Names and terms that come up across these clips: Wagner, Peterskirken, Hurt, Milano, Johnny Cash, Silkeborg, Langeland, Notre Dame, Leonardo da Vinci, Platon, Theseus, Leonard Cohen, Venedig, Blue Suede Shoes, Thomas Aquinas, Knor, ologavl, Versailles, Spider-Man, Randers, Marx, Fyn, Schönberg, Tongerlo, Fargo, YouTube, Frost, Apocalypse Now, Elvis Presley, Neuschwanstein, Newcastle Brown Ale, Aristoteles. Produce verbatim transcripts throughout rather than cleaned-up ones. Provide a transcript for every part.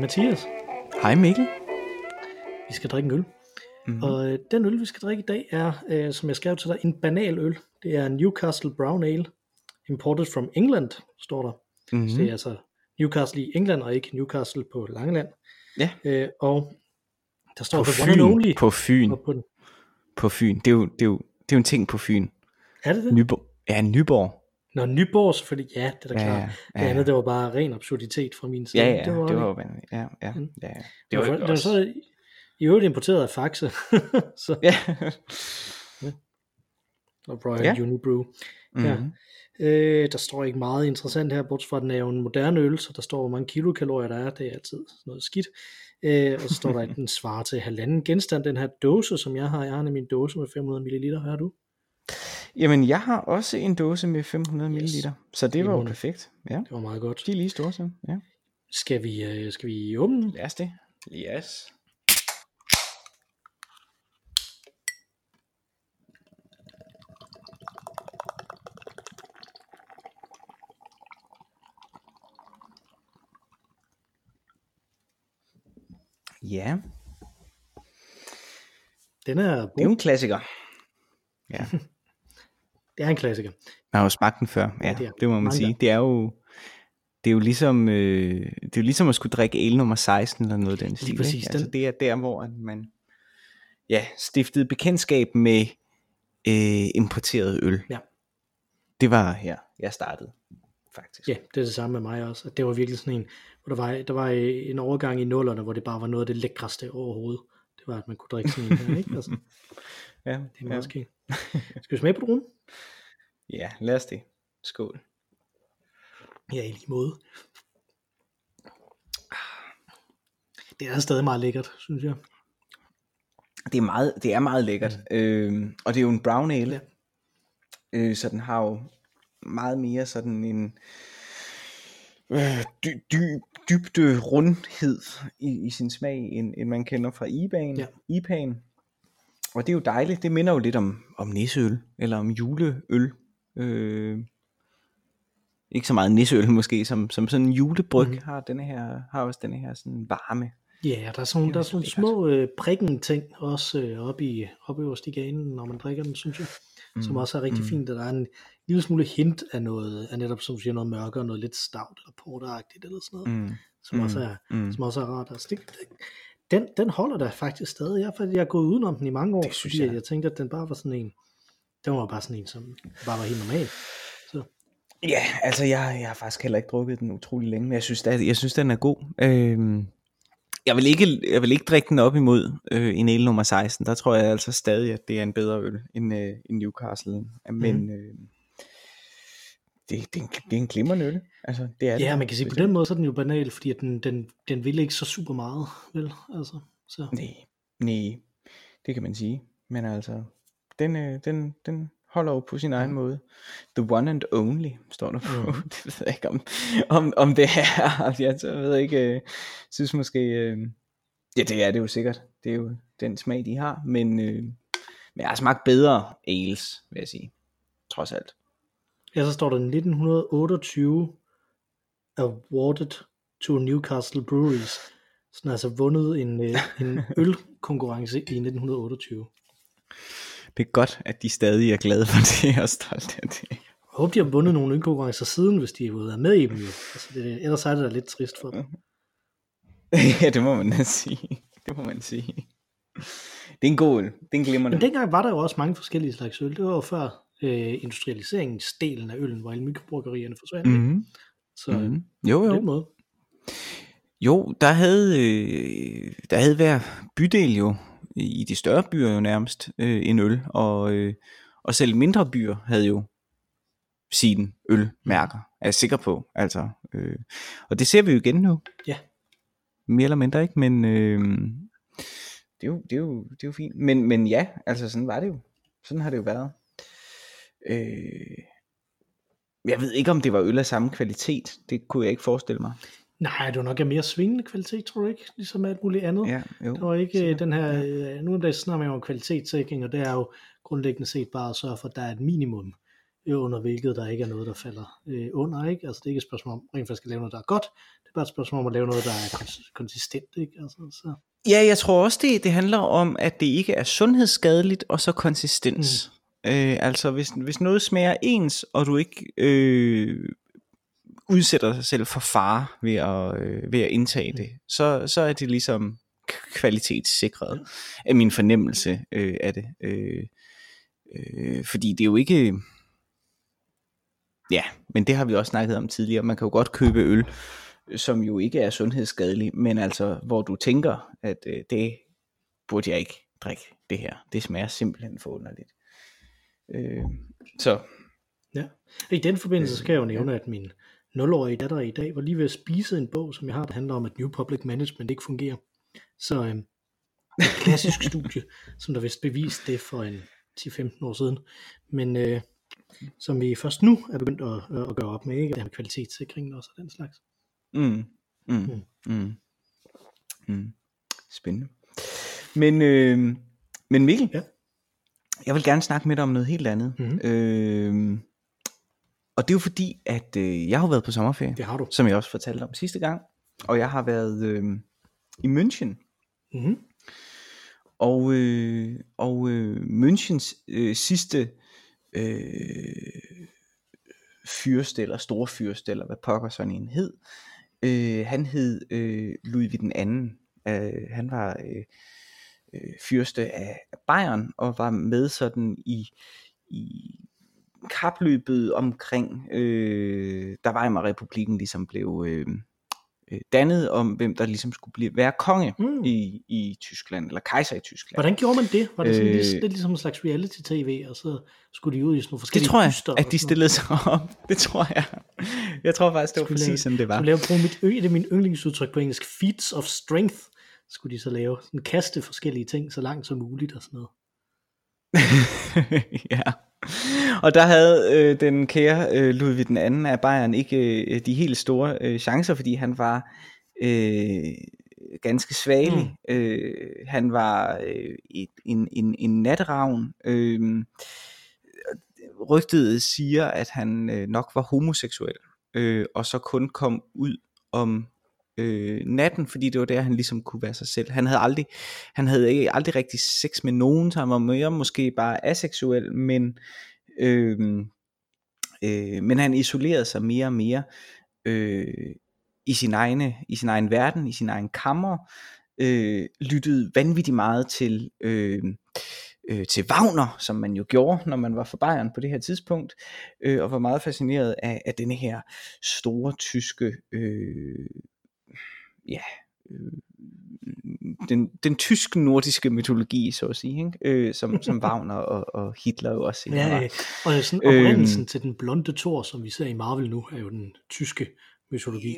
Mathias. Hej Mikkel. Vi skal drikke en øl. Mm-hmm. Og den øl, vi skal drikke i dag, er, øh, som jeg skrev til dig, en banal øl. Det er Newcastle Brown Ale, imported from England, står der. Mm-hmm. Så det er altså Newcastle i England, og ikke Newcastle på Langeland. Ja. Øh, og der står på Fyn. Only, på Fyn. På, på Fyn. Det er, jo, det, er jo, det er jo en ting på Fyn. Er det det? Nyborg. Ja, Nyborg. Nå, Nyborg selvfølgelig, ja, det er da ja, klart. Ja, ja. Det andet, det var bare ren absurditet fra min side. Ja, ja, det var det jo ja, ja, ja, ja. Det var, det var så i øvrigt importeret af Faxe. Så. Ja. Ja. Og Royal ja. Unibrew. Ja. Mm-hmm. Øh, der står ikke meget interessant her, bortset fra den er jo en moderne øl, så der står, hvor mange kilokalorier der er. Det er altid noget skidt. Øh, og så står der, at den svarer til halvanden genstand. Den her dåse, som jeg har, jeg har min dåse med fem hundrede milliliter, har du? Jamen, jeg har også en dåse med fem hundrede milliliter, yes. Så det var jo perfekt. Ja. Det var meget godt. De er lige store, så. Ja. Skal vi, øh, skal vi åbne? Lad os det. Yes. Ja. Den er det er jo en klassiker. Ja. Det er en klassiker. Jeg har jo smagt den før, ja, ja det, det må man sige. Det er jo, det er jo ligesom, øh, det er jo ligesom at skulle drikke ale nummer seksten eller noget den stil. Præcis, den. Altså, det er der hvor man, ja, stiftede bekendtskab med øh, importeret øl. Ja. Det var her, jeg startede faktisk. Ja, det er det samme med mig også. At det var virkelig sådan en, hvor der var, der var en overgang i nullerne, hvor det bare var noget af det lækreste overhovedet. Det var at man kunne drikke sådan en her, ikke? Altså, ja, det er meget skægt. Skal vi smage på druen? Ja, lad os det. Skål. Ja, i lige måde. Det er stadig meget lækkert, synes jeg. Det er meget, det er meget lækkert. Mm. Øh, og det er jo en brown ale. Ja. Øh, så den har jo meget mere sådan en øh, dy, dy, dybde rundhed i, i sin smag, end, end man kender fra I B A'en. Ja. I B A'en. Og det er jo dejligt, det minder jo lidt om, om nisseøl, eller om juleøl. Øh, ikke så meget nisseøl måske, som, som sådan en julebryg mm. har, denne her, har også denne her sådan varme. Ja, der er sådan, der er sådan små øh, prikken ting også øh, oppe i øverst i ganen, når man drikker den, synes jeg. Mm. Som også er rigtig mm. fint, at der er en lille smule hint af noget, af netop som siger, noget mørkere, noget lidt stavt eller porteragtigt eller sådan noget, mm. som, mm. Også er, mm. som også er rart at stikke. Den, den holder der faktisk stadig. Jeg, jeg har gået udenom den i mange år, fordi jeg. jeg tænkte, at den bare var sådan en, den var bare sådan en, som bare var helt normal. Så. Ja, altså jeg, jeg har faktisk heller ikke drukket den utrolig længe, men jeg synes, at, jeg synes den er god. Øhm, jeg, vil ikke, jeg vil ikke drikke den op imod øh, en el nummer seksten. Der tror jeg altså stadig, at det er en bedre øl end, øh, end Newcastle. Men mm. øh, det, det, det er en glimrende øl. Altså, det er ja, det. Man kan sige, på den måde, så er den jo banal, fordi at den, den, den vil ikke så super meget, vel? Altså, så. Nej, nej, det kan man sige. Men altså, den, øh, den, den holder jo på sin egen måde. The one and only, står der på. Mm. Det ved jeg ikke, om, om, om det er. Jeg så ved ikke, øh, synes måske, øh, ja, det er det jo sikkert. Det er jo den smag, de har. Men, øh, men jeg har smagt bedre ales, vil jeg sige. Trods alt. Ja, så står der nitten otteogtyve awarded to Newcastle Breweries. Så den altså vundet en, en ølkonkurrence i nitten otteogtyve. Det er godt, at de stadig er glade for det og stolte af det. Jeg håber, de har vundet nogle ølkonkurrencer siden, hvis de er med i dem. Altså, det, ellers er det da lidt trist for dem. Ja, det må man da sige. Det må man sige. Det er en god øl. Det er en glimrende. Men dengang var der jo også mange forskellige slags øl. Det var jo før øh, industrialiseringsdelen af øllen, hvor alle mikrobrugerierne forsvandt. Mm-hmm. Så mm-hmm. jo, jo. På den måde. Jo, der havde, øh, der havde hver bydel jo, i de større byer jo nærmest, øh, en øl, og, øh, og selv mindre byer havde jo sine ølmærker, er jeg sikker på. Altså, øh, og det ser vi jo igen nu. Ja. Mere eller mindre, ikke? Men øh, det, er jo, det, er jo, det er jo fint. Men, men ja, altså sådan var det jo. Sådan har det jo været. Øh... Jeg ved ikke, om det var øl af samme kvalitet. Det kunne jeg ikke forestille mig. Nej, det var nok af mere svingende kvalitet, tror jeg ikke. Ligesom alt muligt andet. Ja, jo, der var ikke sådan. Den her... Ja. Nu om dagen snakker man jo om kvalitetssikring, og det er jo grundlæggende set bare at sørge for, at der er et minimum under hvilket der ikke er noget, der falder øh, under, ikke? Altså det er ikke et spørgsmål om rent faktisk at lave noget, der er godt, det er bare et spørgsmål om at lave noget, der er kons- konsistent, ikke? Altså, så. Ja, jeg tror også det, det handler om, at det ikke er sundhedsskadeligt, og så konsistens. Mm. Øh, altså hvis, hvis noget smager ens, og du ikke øh, udsætter dig selv for fare ved at, øh, ved at indtage mm. det, så, så er det ligesom kvalitetssikret, er min fornemmelse øh, af det. Øh, øh, fordi det er jo ikke... Ja, men det har vi også snakket om tidligere. Man kan jo godt købe øl, som jo ikke er sundhedsskadelig, men altså, hvor du tænker, at øh, det burde jeg ikke drikke, det her. Det smager simpelthen forunderligt. Øh, så. Ja, og i den forbindelse skal jeg jo nævne, at min nul-årige datter i dag var lige ved at spise en bog, som jeg har, der handler om, at New Public Management ikke fungerer. Så øh, et klassisk studie, som der vist beviste det for en ti til femten år siden, men øh, som vi først nu er begyndt at, at gøre op med, ikke? Det her med kvalitetssikringen også og den slags. Mm, mm, mm. Mm. Mm. Spændende. Men, øh, men Mikkel, ja? Jeg vil gerne snakke med dig om noget helt andet. Mm-hmm. Øh, og det er jo fordi, at øh, jeg har været på sommerferie. Det har du. Som jeg også fortalte om sidste gang. Og jeg har været øh, i München. Mm-hmm. Og, øh, og øh, Münchens øh, sidste... Øh, fyrst eller store fyrst eller hvad pokker sådan en hed, øh, han hed øh, Ludvig den anden. Øh, han var øh, øh, fyrste af Bayern og var med sådan i, i kapløbet omkring øh, der Weimarrepublikken ligesom blev øh, dannet, om hvem der ligesom skulle blive, være konge mm. i, i Tyskland, eller kejser i Tyskland. Hvordan gjorde man det? Var det sådan øh, lidt, lidt ligesom en slags reality-tv, og så skulle de ud i sådan nogle forskellige dyster? Det tror jeg, at de stillede sig op. Det tror jeg. Jeg tror faktisk, det var præcis lave, sådan, det var. Skulle lave, bruge mit, det er min yndlingsudtryk på engelsk, feats of strength, skulle de så lave. Sådan kaste forskellige ting, så langt som muligt, og sådan noget. Ja. Og der havde øh, den kære øh, Ludvig den anden af Bayern ikke øh, de helt store øh, chancer, fordi han var øh, ganske svagelig. Mm. Øh, han var øh, et, en, en, en natravn. Øh, rygtet siger, at han øh, nok var homoseksuel, øh, og så kun kom ud om øh, natten, fordi det var der, han ligesom kunne være sig selv. Han havde aldrig, han havde ikke, aldrig rigtig sex med nogen, så han var mere måske bare aseksuel, men øh, øh, men han isolerede sig mere og mere øh, i sin egne, i sin egen verden, i sin egen kammer, øh, lyttede vanvittigt meget til øh, øh, til Wagner, som man jo gjorde, når man var fra Bayern på det her tidspunkt, øh, og var meget fascineret af, af denne her store tyske øh, ja, øh, den, den tyske nordiske mytologi, så at sige, ikke? Øh, som, som Wagner og, og Hitler jo også. Ja, ja. Og sådan oprindelsen øh, til den blonde Thor, som vi ser i Marvel nu, er jo den tyske mytologi.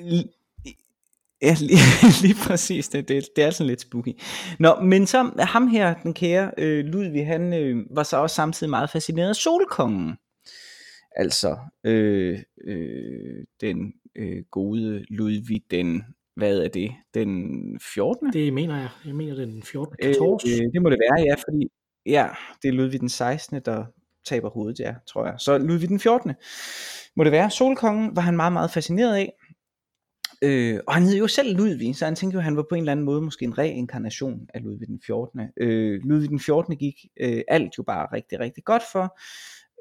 Ja, lige, lige præcis, det, det, det er sådan lidt spooky. Nå, men så ham her, den kære øh, Ludvig, han øh, var så også samtidig meget fascineret af Solkongen. Altså, øh, øh, den øh, gode Ludvig den... Hvad er det? Den fjortende? Det mener jeg. Jeg mener, det er den fjortende Øh, øh, det må det være, ja, fordi ja, det er Ludvig den sekstende der taber hovedet, ja, tror jeg. Så Ludvig den fjortende må det være. Solkongen var han meget, meget fascineret af. Øh, og han hed jo selv Ludvig, så han tænkte jo, at han var på en eller anden måde måske en reinkarnation af Ludvig den fjortende Øh, Ludvig den fjortende gik øh, alt jo bare rigtig, rigtig godt for.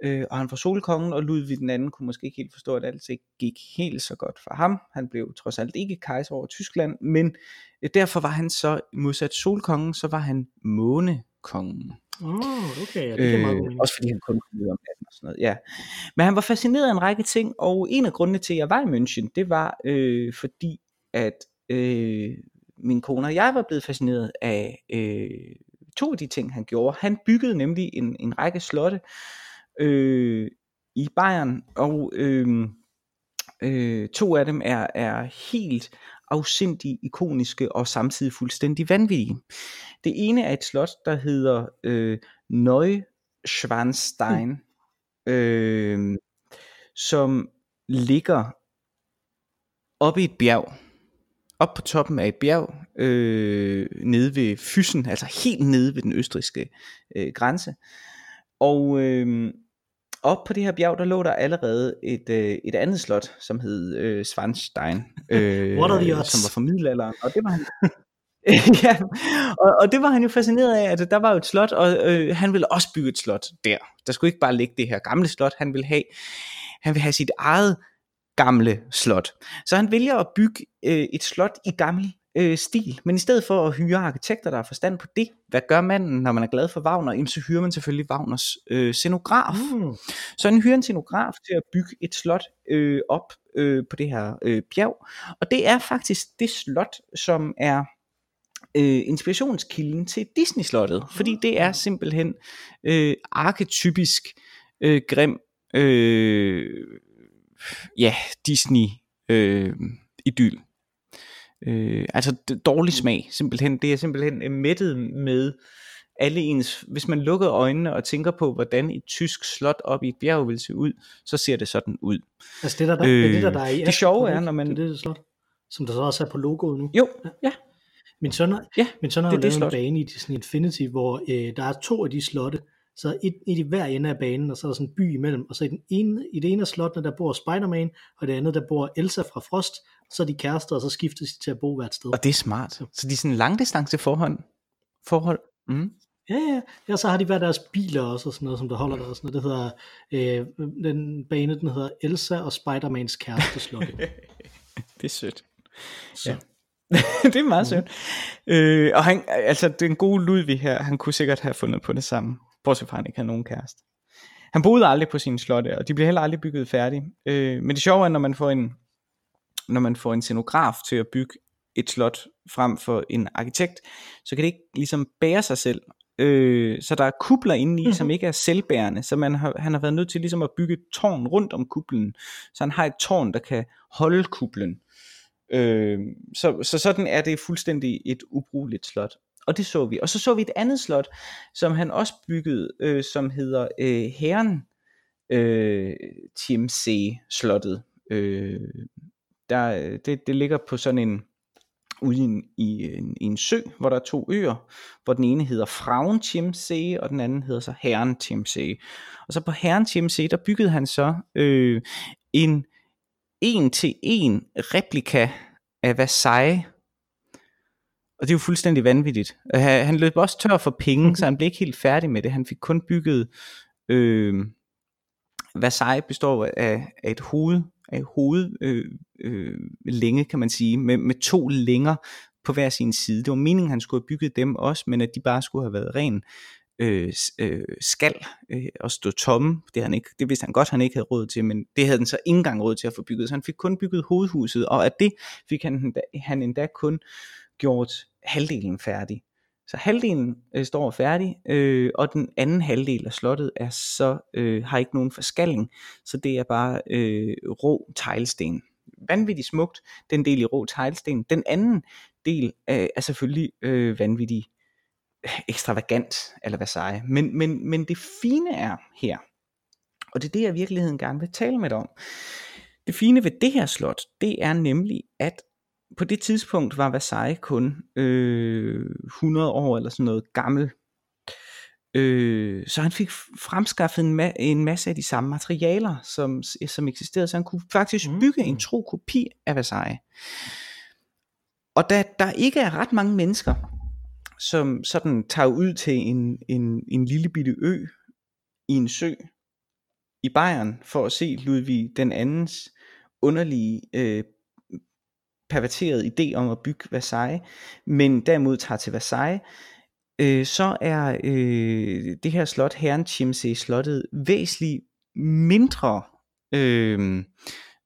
Øh, og han var solkongen, og Ludvig den anden kunne måske ikke helt forstå, at alt ikke gik helt så godt for ham. Han blev trods alt ikke kejser over Tyskland, men øh, derfor var han så, modsat solkongen, så var han månekongen. Åh, oh, okay, ja, det er øh, meget god. Også fordi han kun kunne lide om natten og sådan noget, ja. Men han var fascineret af en række ting, og en af grundene til, at jeg var i München, det var øh, fordi, at øh, min kone og jeg var blevet fascineret af øh, to af de ting, han gjorde. Han byggede nemlig en, en række slotte, Øh, i Bayern, og øh, øh, to af dem er, er helt afsindige, ikoniske og samtidig fuldstændig vanvittige. Det ene er et slot, der hedder øh, Neuschwanstein, mm. øh, som ligger oppe i et bjerg, op på toppen af et bjerg, øh, nede ved Fyssen, altså helt nede ved den østrigske øh, grænse. Og øh, Op på det her bjerg, der lå der allerede et, øh, et andet slot, som hed øh, Schwanstein. Øh, What are the odds? Som var fra middelalderen, og det var han... ja, og, og det var han jo fascineret af, at der var jo et slot, og øh, han ville også bygge et slot der. Der skulle ikke bare ligge det her gamle slot, han ville have, han ville have sit eget gamle slot. Så han vælger at bygge øh, et slot i gammel øh, stil, men i stedet for at hyre arkitekter, der har forstand på det, hvad gør manden, når man er glad for Wagner? Jamen, så hyrer man selvfølgelig Wagners øh, scenograf. Mm. Så han hyrer en scenograf til at bygge et slot øh, op øh, på det her øh, bjerg, og det er faktisk det slot, som er Øh, inspirationskilden til Disney-slottet, fordi det er simpelthen øh, arketypisk øh, grim øh, ja, Disney-idyl. Øh, øh, altså dårlig smag, simpelthen. Det er simpelthen mættet med alle ens... Hvis man lukker øjnene og tænker på, hvordan et tysk slot op i et bjerg vil se ud, så ser det sådan ud. Altså det, der, der, øh, det, der, der er i... Det sjove er, når man... Det er det slot, som der så også er på logoet nu. Jo, ja. Min søn har, ja, min søn har det, jo lavet en bane i Disney Infinity, hvor øh, der er to af de slotte, så et, et i hver ende af banen, og så er der sådan en by imellem, og så i, den ene, i det ene af slottene, der bor Spider-Man, og det andet, der bor Elsa fra Frost, så er de kærester, og så skiftes de til at bo hvert sted. Og det er smart. Så, så de er sådan langdistance forhold. forhold. Mm. Ja, ja, ja, så har de hver deres biler også, og sådan noget, som der holder der, og sådan noget. Det hedder, øh, den bane, den hedder Elsa og Spider-Mans kæresteslottet. Det er sødt. Så. Ja. Det er meget sødt. Mm. Øh, og han, altså den gode Ludvig her, han kunne sikkert have fundet på det samme, bortset fra han ikke havde nogen kæreste. Han boede aldrig på sine slotte, og de blev heller aldrig bygget færdige. Øh, men det sjove er, når man får en, når man får en scenograf til at bygge et slot frem for en arkitekt, så kan det ikke ligesom bære sig selv. Øh, så der er kupler indeni, mm-hmm. som ikke er selvbærende, så man har, han har været nødt til ligesom at bygge et tårn rundt om kuplen, så han har et tårn, der kan holde kuplen. Øh, så, så sådan er det fuldstændig et ubrugeligt slot. Og det så vi. Og så så vi et andet slot, som han også byggede, øh, som hedder øh, Herrenchiemsee-slottet. Øh, der, det, det ligger på sådan en ude i en, i, en, i en sø, hvor der er to øer, hvor den ene hedder Frauenchiemsee, og den anden hedder så Herrenchiemsee. Og så på Herrenchiemsee, der byggede han så øh, en en til en replika af Versailles. Og det er jo fuldstændig vanvittigt. Han løb også tør for penge, så han blev ikke helt færdig med det. Han fik kun bygget... Øh, Versailles består af, af et hoved, af et hoved øh, øh, længe, kan man sige, med, med to længer på hver sin side. Det var meningen, han skulle have bygget dem også, men at de bare skulle have været ren Øh, øh, skal øh, og stå tomme. Det, han ikke, det vidste han godt, han ikke havde råd til, men det havde den så ikke engang råd til at få bygget, så han fik kun bygget hovedhuset, og af det fik han, han endda kun gjort halvdelen færdig. Så halvdelen øh, står færdig, øh, og den anden halvdel af slottet er så, øh, har ikke nogen forskalling, så det er bare øh, rå teglsten. Vanvittigt smukt, den del i rå teglsten. Den anden del øh, er selvfølgelig øh, vanvittig ekstravagant, eller hvad siger, men, men, men det fine er her, og det er det, jeg i virkeligheden gerne vil tale med dig om. Det fine ved det her slot, det er nemlig, at på det tidspunkt var Versailles kun øh, hundrede år eller sådan noget gammel, øh, så han fik fremskaffet en, ma- en masse af de samme materialer, som, som eksisterede, så han kunne faktisk bygge en tro kopi af Versailles. Og da der ikke er ret mange mennesker, som sådan tager ud til en, en, en lille bitte ø i en sø i Bayern for at se Ludvig den andens underlige øh, perverterede idé om at bygge Versailles, men derimod tager til Versailles, øh, så er øh, det her slot, Herrenchiemsee-slottet, væsentligt mindre øh,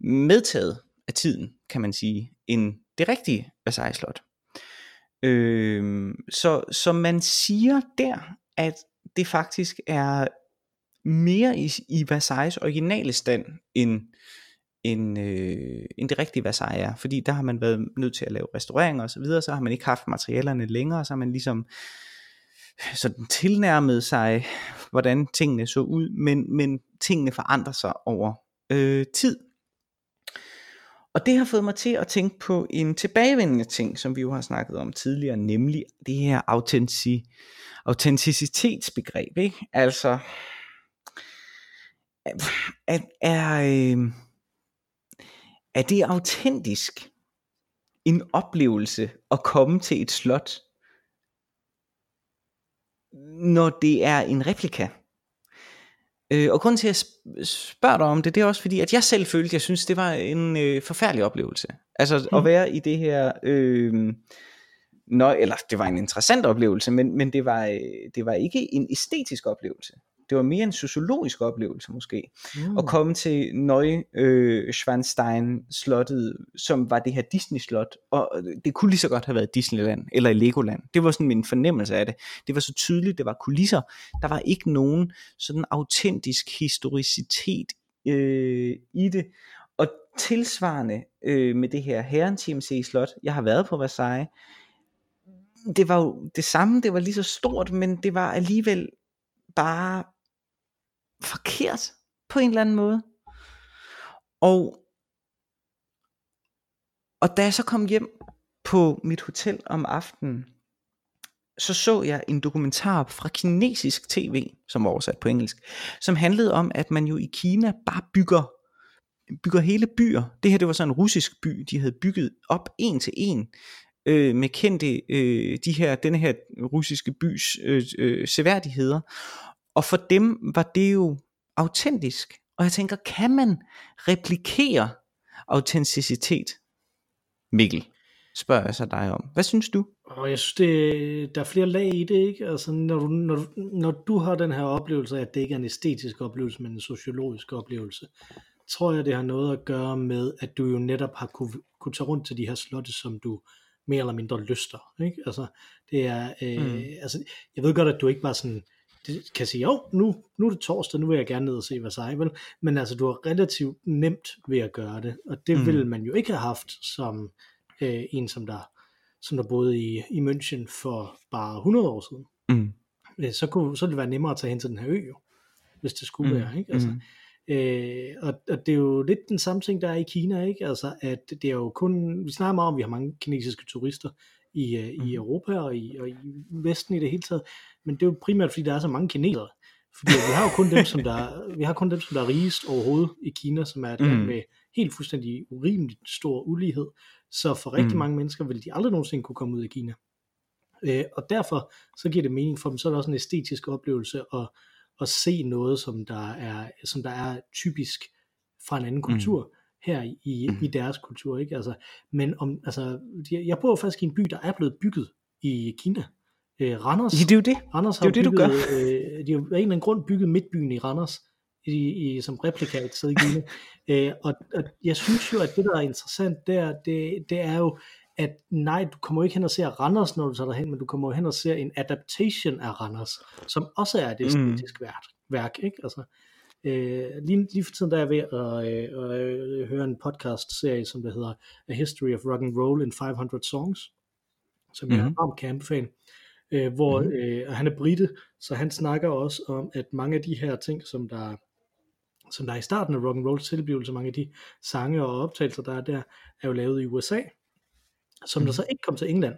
medtaget af tiden, kan man sige, end det rigtige Versailles-slot. Så, så man siger der, at det faktisk er mere i, i Versailles originale stand, end, end, øh, end det rigtige Versailles er. Fordi der har man været nødt til at lave restaureringer og så videre, så har man ikke haft materialerne længere, så har man ligesom sådan tilnærmet sig, hvordan tingene så ud, men, men tingene forandrer sig over øh, tid. Og det har fået mig til at tænke på en tilbagevendende ting, som vi jo har snakket om tidligere, nemlig det her autenticitetsbegreb. Ikke? Altså, er, er, er det autentisk en oplevelse at komme til et slot, når det er en replika? Øh, og grunden til at spørge dig om det, det er også fordi, at jeg selv følte, at jeg synes, det var en øh, forfærdelig oplevelse. Altså hmm. at være i det her, øh, nø, eller det var en interessant oplevelse, men, men det, var, det var ikke en æstetisk oplevelse. Det var mere en sociologisk oplevelse måske, mm. at komme til Neuschwanstein-slottet, som var det her Disney-slot, og det kunne lige så godt have været Disneyland, eller i Legoland. Det var sådan min fornemmelse af det. Det var så tydeligt, det var kulisser. Der var ikke nogen sådan autentisk historicitet øh, i det, og tilsvarende øh, med det her Herrenchiemsee-slot, jeg har været på Versailles, det var jo det samme, det var lige så stort, men det var alligevel bare forkert på en eller anden måde. Og, og da jeg så kom hjem på mit hotel om aftenen, så så jeg en dokumentar fra kinesisk tv, som var oversat på engelsk, som handlede om, at man jo i Kina bare bygger, bygger hele byer. Det her, det var sådan en russisk by, de havde bygget op en til en, øh, med kendte øh, de her, denne her russiske bys øh, øh, seværdigheder. Og for dem var det jo autentisk. Og jeg tænker, kan man replikere autenticitet? Mikkel, spørger jeg så dig om. Hvad synes du? Og jeg synes, det, der er flere lag i det, ikke? Altså, når, du, når, du, når du har den her oplevelse af, at det ikke er en æstetisk oplevelse, men en sociologisk oplevelse, tror jeg, det har noget at gøre med, at du jo netop har kunne, kunne tage rundt til de her slotte, som du mere eller mindre lyster, ikke? Altså, det er, øh, mm. altså, jeg ved godt, at du ikke bare sådan kan sige, jo, nu, nu er det torsdag, nu vil jeg gerne ned og se Versailles, vel? Men altså, du har relativt nemt ved at gøre det, og det mm. ville man jo ikke have haft som øh, en, som der, som der boede i, i München for bare hundrede år siden. Mm. Så kunne så ville det være nemmere at tage hen til den her ø, jo, hvis det skulle mm. være, ikke? Altså, mm. Øh, og, og det er jo lidt den samme ting, der er i Kina, ikke? Altså, at det er jo kun, vi snakker meget om, vi har mange kinesiske turister i, uh, i Europa og i, og i Vesten i det hele taget, men det er jo primært, fordi der er så mange kinesere, fordi vi har jo kun dem, som der, vi har kun dem, som der er rigest overhovedet i Kina, som er mm. med helt fuldstændig urimeligt stor ulighed, så for rigtig mm. mange mennesker vil de aldrig nogensinde kunne komme ud af Kina, øh, og derfor så giver det mening for dem, så er det også en æstetisk oplevelse og at se noget, som der er, som der er typisk fra en anden kultur, mm. her i, mm. i deres kultur, ikke? Altså, men om, altså, jeg bor faktisk i en by, der er blevet bygget i Kina. Øh, Randers. Ja, det er jo det. Randers har det er jo bygget, det, du gør. Øh, de har af en eller anden grund bygget midtbyen i Randers, i, i, som replika et sted i Kina. øh, og, og jeg synes jo, at det, der er interessant der, det, det er jo, at nej, du kommer jo ikke hen og ser Randers, når du tager derhen, men du kommer jo hen og ser en adaptation af Randers, som også er et æstetisk mm. værk, ikke? Altså, øh, lige, lige for tiden, der er jeg ved at øh, øh, høre en podcast-serie, som der hedder A History of Rock and Roll in five hundred Songs, som mm. jeg er en varm camp-fan, øh, hvor mm. øh, og han er brite, så han snakker også om, at mange af de her ting, som der som der er i starten af rock and roll tilblivelse, mange af de sange og optagelser, der er der, er jo lavet i U S A, som der mm. så ikke kom til England.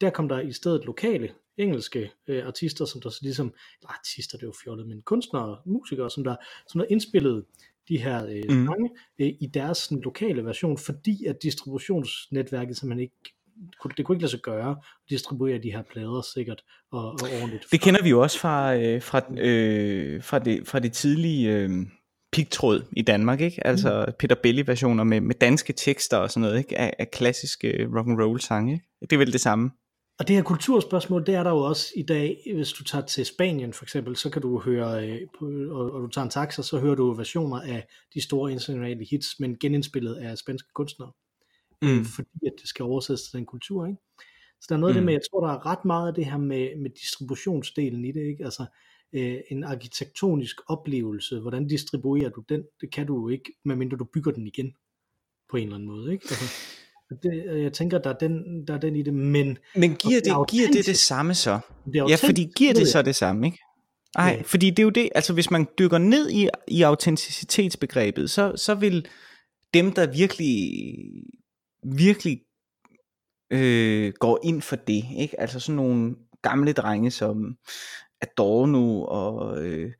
Der kom der i stedet lokale engelske øh, artister, som der så ligesom, artister det er jo fjollet, men kunstnere, musikere, som der, som der indspillede de her øh, mm. sange øh, i deres sådan, lokale version, fordi at distributionsnetværket simpelthen ikke, det kunne ikke lade sig gøre at distribuere de her plader sikkert og, og ordentligt. Det kender vi jo også fra, øh, fra, øh, fra, det, fra det tidlige... Øh... pigtråd i Danmark, ikke? Altså mm. Peter Belli versioner med, med danske tekster og sådan noget, ikke? Af, af klassiske rock'n'roll sange, ikke? Det er vel det samme. Og det her kulturspørgsmål, det er der jo også i dag. Hvis du tager til Spanien for eksempel, så kan du høre, og, og du tager en taxa, så hører du versioner af de store internationale hits, men genindspillet af spanske kunstnere, mm. fordi at det skal oversættes til den kultur, ikke? Så der er noget mm. af det med, jeg tror der er ret meget af det her med, med distributionsdelen i det, ikke? Altså en arkitektonisk oplevelse, hvordan distribuerer du den? Det kan du jo ikke, medmindre du bygger den igen på en eller anden måde, ikke? Altså, det, jeg tænker, der er den, der er den i det, men... Men giver det, det, giver det det samme så? Det ja, fordi giver det så det samme, ikke? Nej, ja. Fordi det er jo det, altså hvis man dykker ned i, i autenticitetsbegrebet, så, så vil dem, der virkelig virkelig øh, går ind for det, ikke? Altså sådan nogle gamle drenge, som Adorno og øh,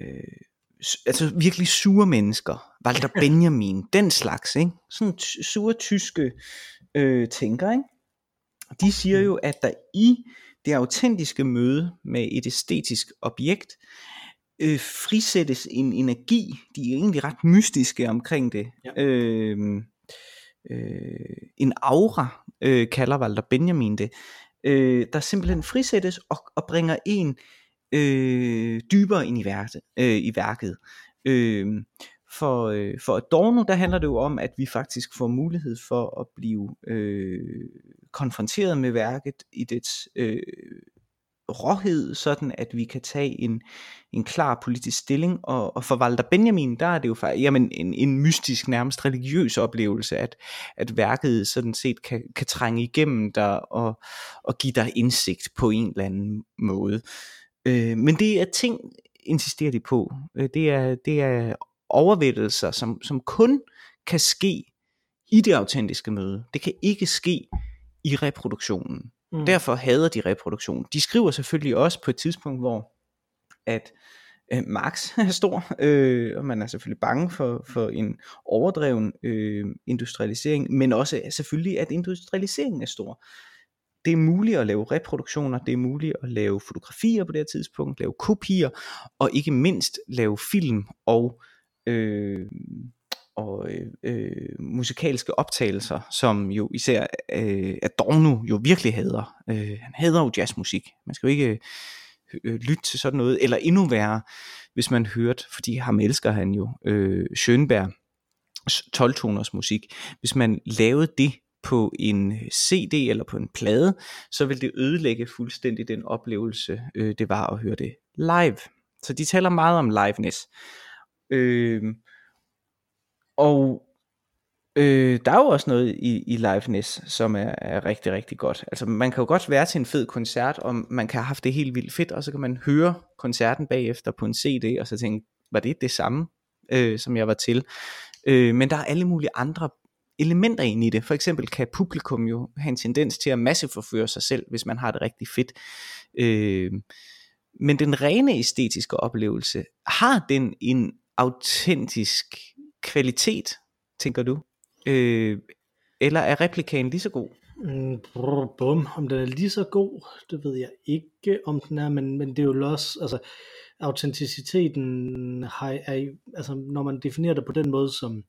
øh, altså virkelig sure mennesker, Walter Benjamin, den slags, ikke? Sådan sure tyske øh, tænker, ikke? De siger jo, at der i det autentiske møde med et æstetisk objekt, øh, frisættes en energi, de er egentlig ret mystiske omkring det, ja. øh, øh, en aura, øh, kalder Walter Benjamin det, øh, der simpelthen frisættes og, og bringer en øh, dybere ind i, værte, øh, i værket. Øh, for, øh, for Adorno, der handler det jo om, at vi faktisk får mulighed for at blive øh, konfronteret med værket i dets øh, råhed, sådan at vi kan tage en, en klar politisk stilling, og, og for Walter Benjamin, der er det jo faktisk, jamen, en, en mystisk, nærmest religiøs oplevelse, at, at værket sådan set kan, kan trænge igennem dig, og, og give dig indsigt på en eller anden måde. Øh, men det er ting, insisterer de på, det er, det er overvældelser, som, som kun kan ske i det autentiske møde. Det kan ikke ske i reproduktionen. Mm. Derfor hader de reproduktion. De skriver selvfølgelig også på et tidspunkt, hvor at øh, Marx er stor, øh, og man er selvfølgelig bange for, for en overdreven øh, industrialisering, men også selvfølgelig, at industrialiseringen er stor. Det er muligt at lave reproduktioner, det er muligt at lave fotografier på det her tidspunkt, lave kopier, og ikke mindst lave film og øh, og øh, musikalske optagelser, som jo især øh, Adorno jo virkelig hader. Øh, han hader jo jazzmusik. Man skal jo ikke øh, lytte til sådan noget, eller endnu værre, hvis man hørte, fordi ham elsker han jo, øh, Schönbergs tolv-toners musik. Hvis man lavede det på en C D eller på en plade, så ville det ødelægge fuldstændig den oplevelse, øh, det var at høre det live. Så de taler meget om liveness. Øh, Og øh, der er jo også noget i, i liveness, som er, er rigtig, rigtig godt. Altså man kan jo godt være til en fed koncert, og man kan have haft det helt vildt fedt, og så kan man høre koncerten bagefter på en C D, og så tænke, var det det samme, øh, som jeg var til? Øh, men der er alle mulige andre elementer ind i det. For eksempel kan publikum jo have en tendens til at masseforføre sig selv, hvis man har det rigtig fedt. Øh, men den rene æstetiske oplevelse, har den en autentisk kvalitet, tænker du? Øh, eller er replikaen lige så god? Mm, brr, bum. Om den er lige så god, det ved jeg ikke, om den er, men, men det er jo også, altså, autenticiteten har, er, altså, når man definerer det på den måde, som,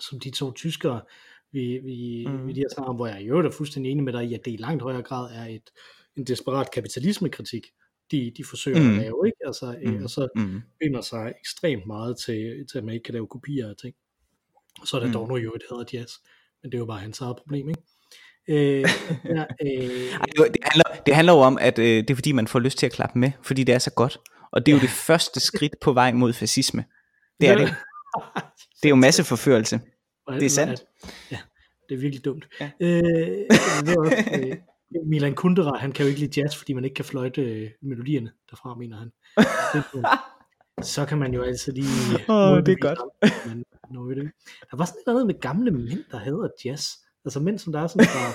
som de to tyskere, vi, vi, mm. vi de her snakker om, hvor jeg i øvrigt er fuldstændig enig med dig i, at det i langt højere grad er et, en desperat kapitalismekritik, De, de forsøger mm. at lave, ikke? Altså, mm. og så mm. binder sig ekstremt meget til, til, at man ikke kan lave kopier af ting. Og så er der mm. dog nu jo et hader jazz, men det er jo bare hans eget problem, ikke? Øh, ja, øh... Ej, det, handler, det handler jo om, at øh, det er fordi, man får lyst til at klappe med, fordi det er så godt. Og det er jo det første skridt på vej mod fascisme. Det er det. Det er jo masseforførelse. Det er sandt. Ja, det er virkelig dumt. Ja. Øh, det er også, øh... Milan Kundera, han kan jo ikke lide jazz, fordi man ikke kan fløjte øh, melodierne derfra, mener han. Så kan man jo altså lige... Åh, oh, det er godt. Man, det. Der var sådan noget med gamle mænd, der hader jazz. Altså mænd, som der er, sådan, der,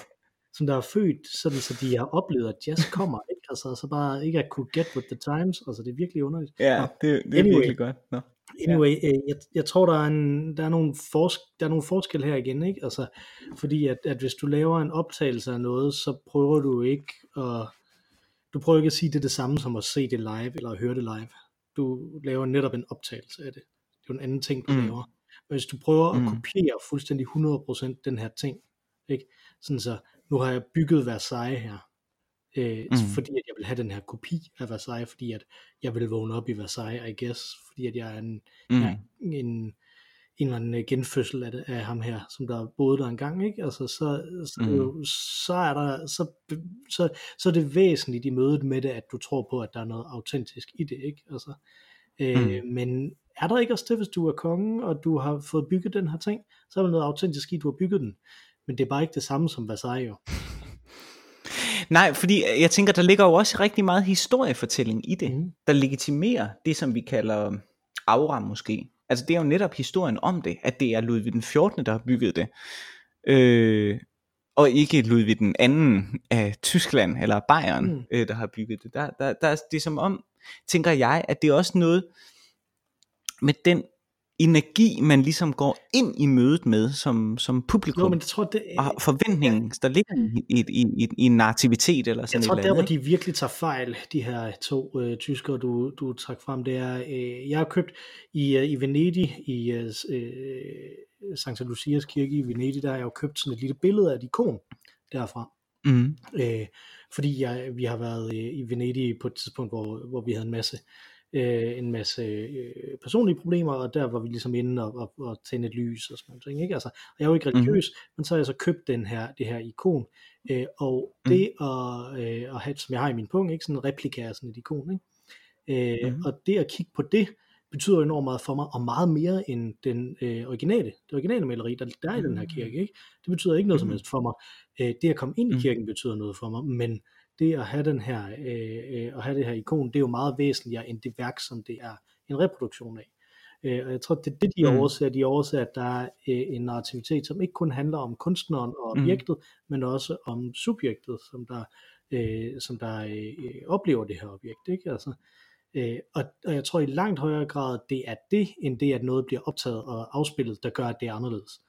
som der er født, sådan, så de har oplevet, at jazz kommer. Ikke? Altså, altså bare ikke at kunne get with the times. Altså det er virkelig underligt. Ja, yeah, det, det er anyway, virkelig godt. No. Anyway, yeah. øh, jeg, jeg tror, der er, en, der, er nogle forsk- der er nogle forskel her igen, ikke? Altså, fordi at, at hvis du laver en optagelse af noget, så prøver du ikke at, du prøver ikke at sige, det er det samme som at se det live, eller at høre det live. Du laver netop en optagelse af det. Det er jo en anden ting, du mm. laver. Men hvis du prøver mm. at kopiere fuldstændig hundrede procent den her ting, ikke? Sådan så, nu har jeg bygget Versailles her, Øh, mm. fordi at jeg vil have den her kopi af Versailles, fordi at jeg vil vågne op i Versailles, I guess, fordi at jeg er en, mm. jeg er en, en eller anden genfødsel af, det, af ham her, som der boede der engang, ikke? Altså så så, mm. jo, så er der så, så så er det væsentligt i mødet med det, at du tror på, at der er noget autentisk i det, ikke? Altså, øh, mm. men er der ikke også det, hvis du er kongen og du har fået bygget den her ting, så er der noget autentisk i, at du har bygget den, men det er bare ikke det samme som Versailles jo. Nej, fordi jeg tænker, der ligger jo også rigtig meget historiefortælling i det, mm. der legitimerer det, som vi kalder aura måske. Altså det er jo netop historien om det, at det er Ludvig den fjortende, der har bygget det, øh, og ikke Ludvig den anden af Tyskland eller Bayern, mm. øh, der har bygget det. Der, der, der, det er som om, tænker jeg, at det er også noget, med den energi, man ligesom går ind i mødet med som, som publikum. Jo, men jeg tror, det er... Og forventningen, der ligger i, i, i, i en narrativitet eller sådan noget. Jeg tror, et der andet, hvor de virkelig tager fejl, de her to øh, tyskere, du, du trak frem, det er, øh, jeg har købt i, øh, i Venedig, i øh, Sankt Lucias kirke i Venedig, der har jeg jo købt sådan et lille billede af et ikon derfra. Mm. Øh, fordi jeg, vi har været øh, i Venedig på et tidspunkt, hvor, hvor vi havde en masse Øh, en masse øh, personlige problemer, og der var vi ligesom inde og, og, og tænde et lys og sådan noget ting, ikke? Altså, og jeg er jo ikke religiøs, mm-hmm. men så har jeg så købt den her, det her ikon, øh, og mm-hmm. det at, øh, at have, som jeg har i min pung, ikke? Sådan en replika af sådan et ikon, ikke? Øh, mm-hmm. og det at kigge på det, betyder jo enormt meget for mig, og meget mere end den øh, originale, det originale maleri, der, der er i den her kirke, ikke? Det betyder ikke noget mm-hmm. som helst for mig. Øh, det at komme ind i kirken betyder noget for mig, men det at have den her øh, øh, at have det her ikon, det er jo meget væsentligere end det værk, som det er en reproduktion af. Øh, og jeg tror, det er det, de mm. overser. De overser, at der er øh, en narrativitet, som ikke kun handler om kunstneren og objektet, mm. men også om subjektet, som der øh, som der øh, oplever det her objekt, ikke? Altså, øh, og, og jeg tror i langt højere grad, det er det, end det, at noget bliver optaget og afspillet, der gør, at det er anderledes.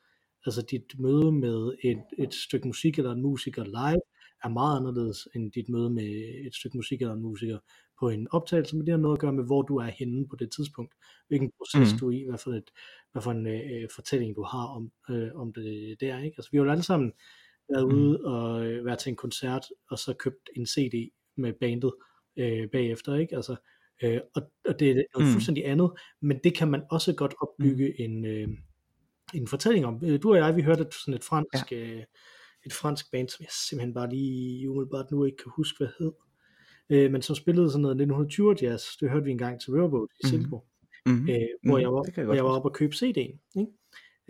Altså dit møde med et, et stykke musik eller en musiker live, er meget anderledes end dit møde med et stykke musik eller en musiker på en optagelse, men det har noget at gøre med, hvor du er henne på det tidspunkt, hvilken proces mm. du er i, hvad for, et, hvad for en øh, fortælling du har om, øh, om det der, ikke? Altså vi har jo alle sammen været mm. ude og øh, været til en koncert, og så købt en C D med bandet øh, bagefter, ikke? Altså, øh, og, og det er noget mm. fuldstændig andet, men det kan man også godt opbygge en, øh, en fortælling om. Du og jeg, vi hørte sådan et fransk... Ja. Øh, et fransk band, som jeg simpelthen bare lige umiddelbart nu ikke kan huske, hvad hed, øh, men som spillede sådan noget nitten tyverne jazz, det hørte vi engang til Railroad i Silkeborg, mm-hmm. øh, hvor jeg var, hvor jeg var oppe og købe C D'en,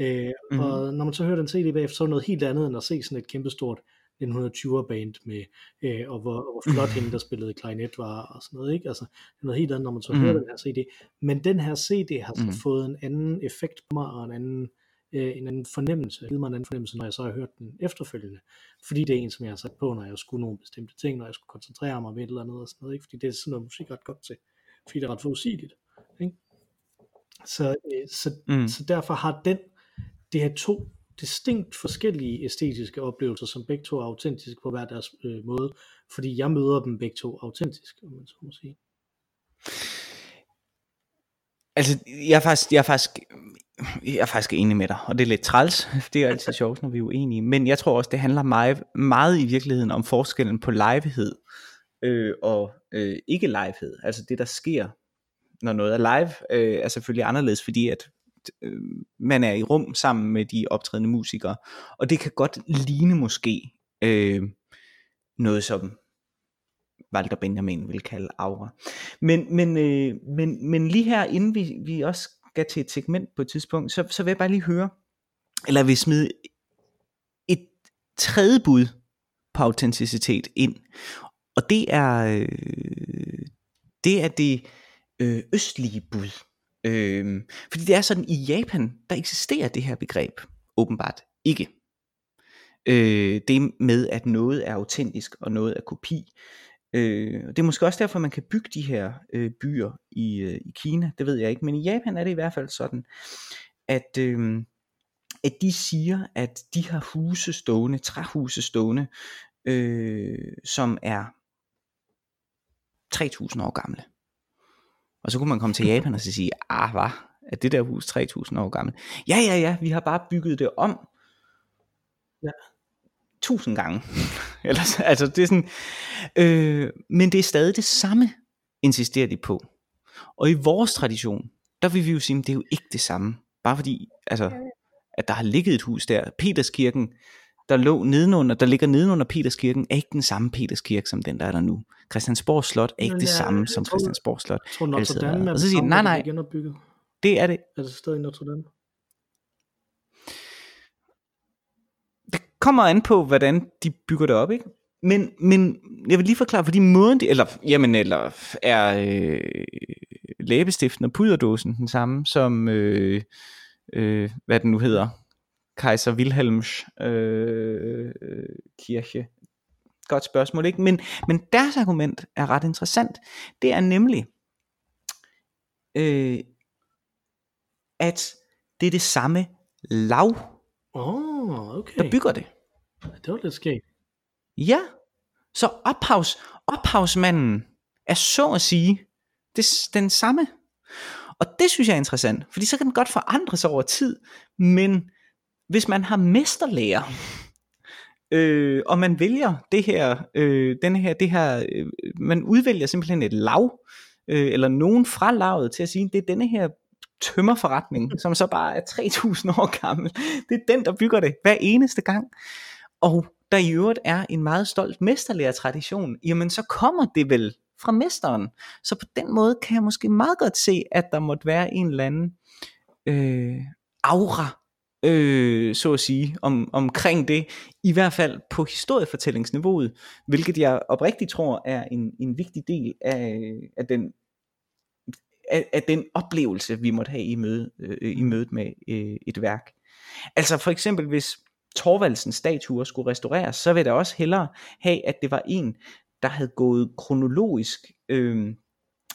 ikke? Øh, mm-hmm. og når man så hører den C D bagefter, så er noget helt andet, end at se sådan et kæmpestort nitten tyverne band med, øh, og hvor, og hvor flot hende, der spillede klarinet var, og sådan noget, ikke? Altså, det er noget helt andet, når man så mm-hmm. hører den her C D, men den her C D har så mm-hmm. fået en anden effekt på mig, og en anden en anden fornemmelse, givet mig en anden fornemmelse, når jeg så har hørt den efterfølgende, fordi det er en, som jeg har sat på, når jeg skulle nogle bestemte ting, når jeg skulle koncentrere mig om et eller andet, og sådan noget, ikke? Fordi det er sådan noget musik ret godt til, fordi det er ret forudsigeligt, ikke? Så, så, mm. så derfor har den, det her to distinkt forskellige æstetiske oplevelser, som begge to er autentiske på hver deres øh, måde, fordi jeg møder dem begge to autentisk, om man så må sige. Altså, jeg er faktisk, jeg er faktisk, jeg er faktisk enig med dig, og det er lidt træls, det er altid sjovt, når vi er uenige, men jeg tror også, det handler meget, meget i virkeligheden om forskellen på livehed øh, og øh, ikke livehed, altså det, der sker, når noget er live, øh, er selvfølgelig anderledes, fordi at øh, man er i rum sammen med de optrædende musikere, og det kan godt ligne måske øh, noget som Walter Benjamin vil kalde aura. Men, men, øh, men, men lige her, inden vi, vi også skal til et segment på et tidspunkt, så, så vil jeg bare lige høre, eller vi smide et tredje bud på autenticitet ind. Og det er øh, det, er det øh, østlige bud. Øh, fordi det er sådan, i Japan, der eksisterer det her begreb åbenbart ikke. Øh, det med, at noget er autentisk, og noget er kopi. Øh, det er måske også derfor, man kan bygge de her øh, byer i, øh, i Kina, det ved jeg ikke, men i Japan er det i hvert fald sådan, at, øh, at de siger, at de har huse stående, træhuse stående, øh, som er tre tusind år gamle. Og så kunne man komme til Japan og så sige, ah, hvad, er det der hus tre tusind år gammelt? Ja, ja, ja, vi har bare bygget det om. Ja. tusind gange. Ellers, altså det er sådan, øh, men det er stadig det samme, insisterer de på. Og i vores tradition, der vil vi jo sige, at det er jo ikke det samme. Bare fordi, altså, at der har ligget et hus der, Peterskirken, der lå nedenunder, der ligger nedenunder Peterskirken, er ikke den samme Peterskirke, som den der er der nu. Christiansborg Slot er ikke ja, det samme jeg, som jeg tror, Christiansborg Slot. Jeg tror, Notre Dame er det samme, nej, nej, det er det. Er det stadig Notre Dame? Kommer an på, hvordan de bygger det op, ikke? Men, men jeg vil lige forklare, fordi måden de, eller, jamen, eller er øh, læbestiften og puderdåsen den samme, som, øh, øh, hvad den nu hedder, Kejser Wilhelms øh, kirke. Godt spørgsmål, ikke? Men, men deres argument er ret interessant. Det er nemlig, øh, at det er det samme lav, oh, okay. der bygger det. Det var lidt skægt. Ja, så ophavs, ophavsmanden er så at sige det, den samme. Og det synes jeg er interessant, fordi så kan den godt forandres over tid, men hvis man har mesterlærer, øh, og man vælger det her, øh, den her, det her øh, man udvælger simpelthen et lav, øh, eller nogen fra lavet til at sige, det er denne her tømmerforretning, som så bare er tre tusind år gammel, det er den, der bygger det hver eneste gang, og der i øvrigt er en meget stolt mesterlærertradition, jamen så kommer det vel fra mesteren. Så på den måde kan jeg måske meget godt se, at der måtte være en eller anden øh, aura, øh, så at sige, om, omkring det, i hvert fald på historiefortællingsniveauet, hvilket jeg oprigtigt tror er en, en vigtig del af, af, den, af, af den oplevelse, vi måtte have i, møde, øh, i mødet med øh, et værk. Altså for eksempel, hvis Thorvaldsens statuer skulle restaureres, så vil der også hellere have, at det var en, der havde gået kronologisk øh,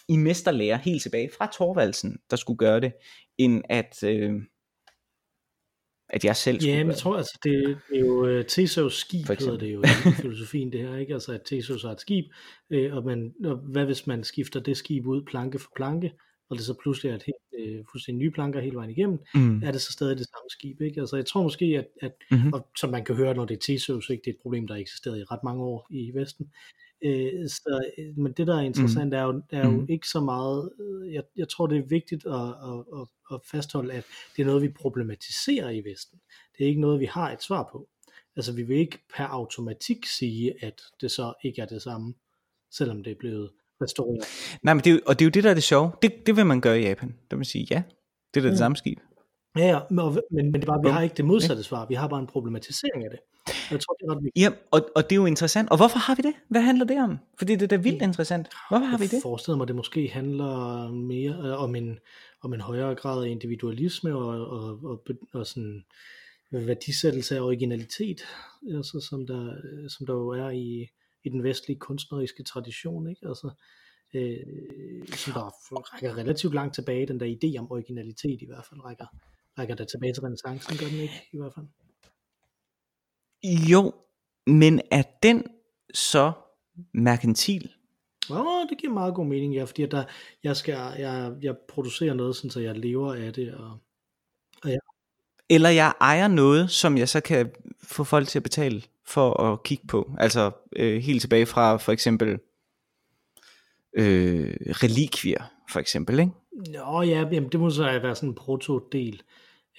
i mesterlære helt tilbage fra Thorvaldsen, der skulle gøre det, end at, øh, at jeg selv skulle. Ja, men jeg tror, altså, det er jo uh, Theseus' skib, hedder det jo i filosofien, det her, ikke? Altså at Theseus har et skib, øh, og, man, og hvad hvis man skifter det skib ud planke for planke, og det så pludselig er et helt, øh, fuldstændig nye planker hele vejen igennem, mm. er det så stadig det samme skib, ikke? Altså jeg tror måske, at, at mm-hmm. og, som man kan høre, når det er Theseus, ikke? Det er et problem, der eksisterede i ret mange år i Vesten. Øh, så, men det der er interessant mm. er jo, er jo mm. ikke så meget øh, jeg, jeg tror det er vigtigt at, at, at, at fastholde, at det er noget vi problematiserer i Vesten, det er ikke noget vi har et svar på, altså vi vil ikke per automatik sige, at det så ikke er det samme, selvom det er blevet restaureret. Nej, men det er, og det er jo det der er det sjove, det, det vil man gøre i Japan, der vil man sige ja, det er det mm. samme skib. Ja, ja, men, men det er bare, vi har ikke det modsatte svar, vi har bare en problematisering af det. Jeg tror, det er ret vigtigt. Ja, og, og det er jo interessant. Og hvorfor har vi det? Hvad handler det om? Fordi det er da vildt interessant. Hvorfor har vi det? Jeg forestiller mig, det måske handler mere om en, om en højere grad af individualisme og, og, og, og sådan værdisættelse af originalitet, altså, som, der, som der jo er i, i den vestlige kunstneriske tradition, ikke? Altså, øh, som der rækker relativt langt tilbage, den der idé om originalitet i hvert fald rækker. Rækker der tilbage til renæssancen, gør den ikke i hvert fald? Jo, men er den så merkantil? Åh, det giver meget god mening, ja, fordi der, jeg, skal, jeg, jeg producerer noget, sådan, så jeg lever af det. Og, og jeg... Eller jeg ejer noget, som jeg så kan få folk til at betale for at kigge på. Altså øh, helt tilbage fra for eksempel øh, relikvier, for eksempel, ikke? Nå ja, jamen, det må så være sådan en proto-del.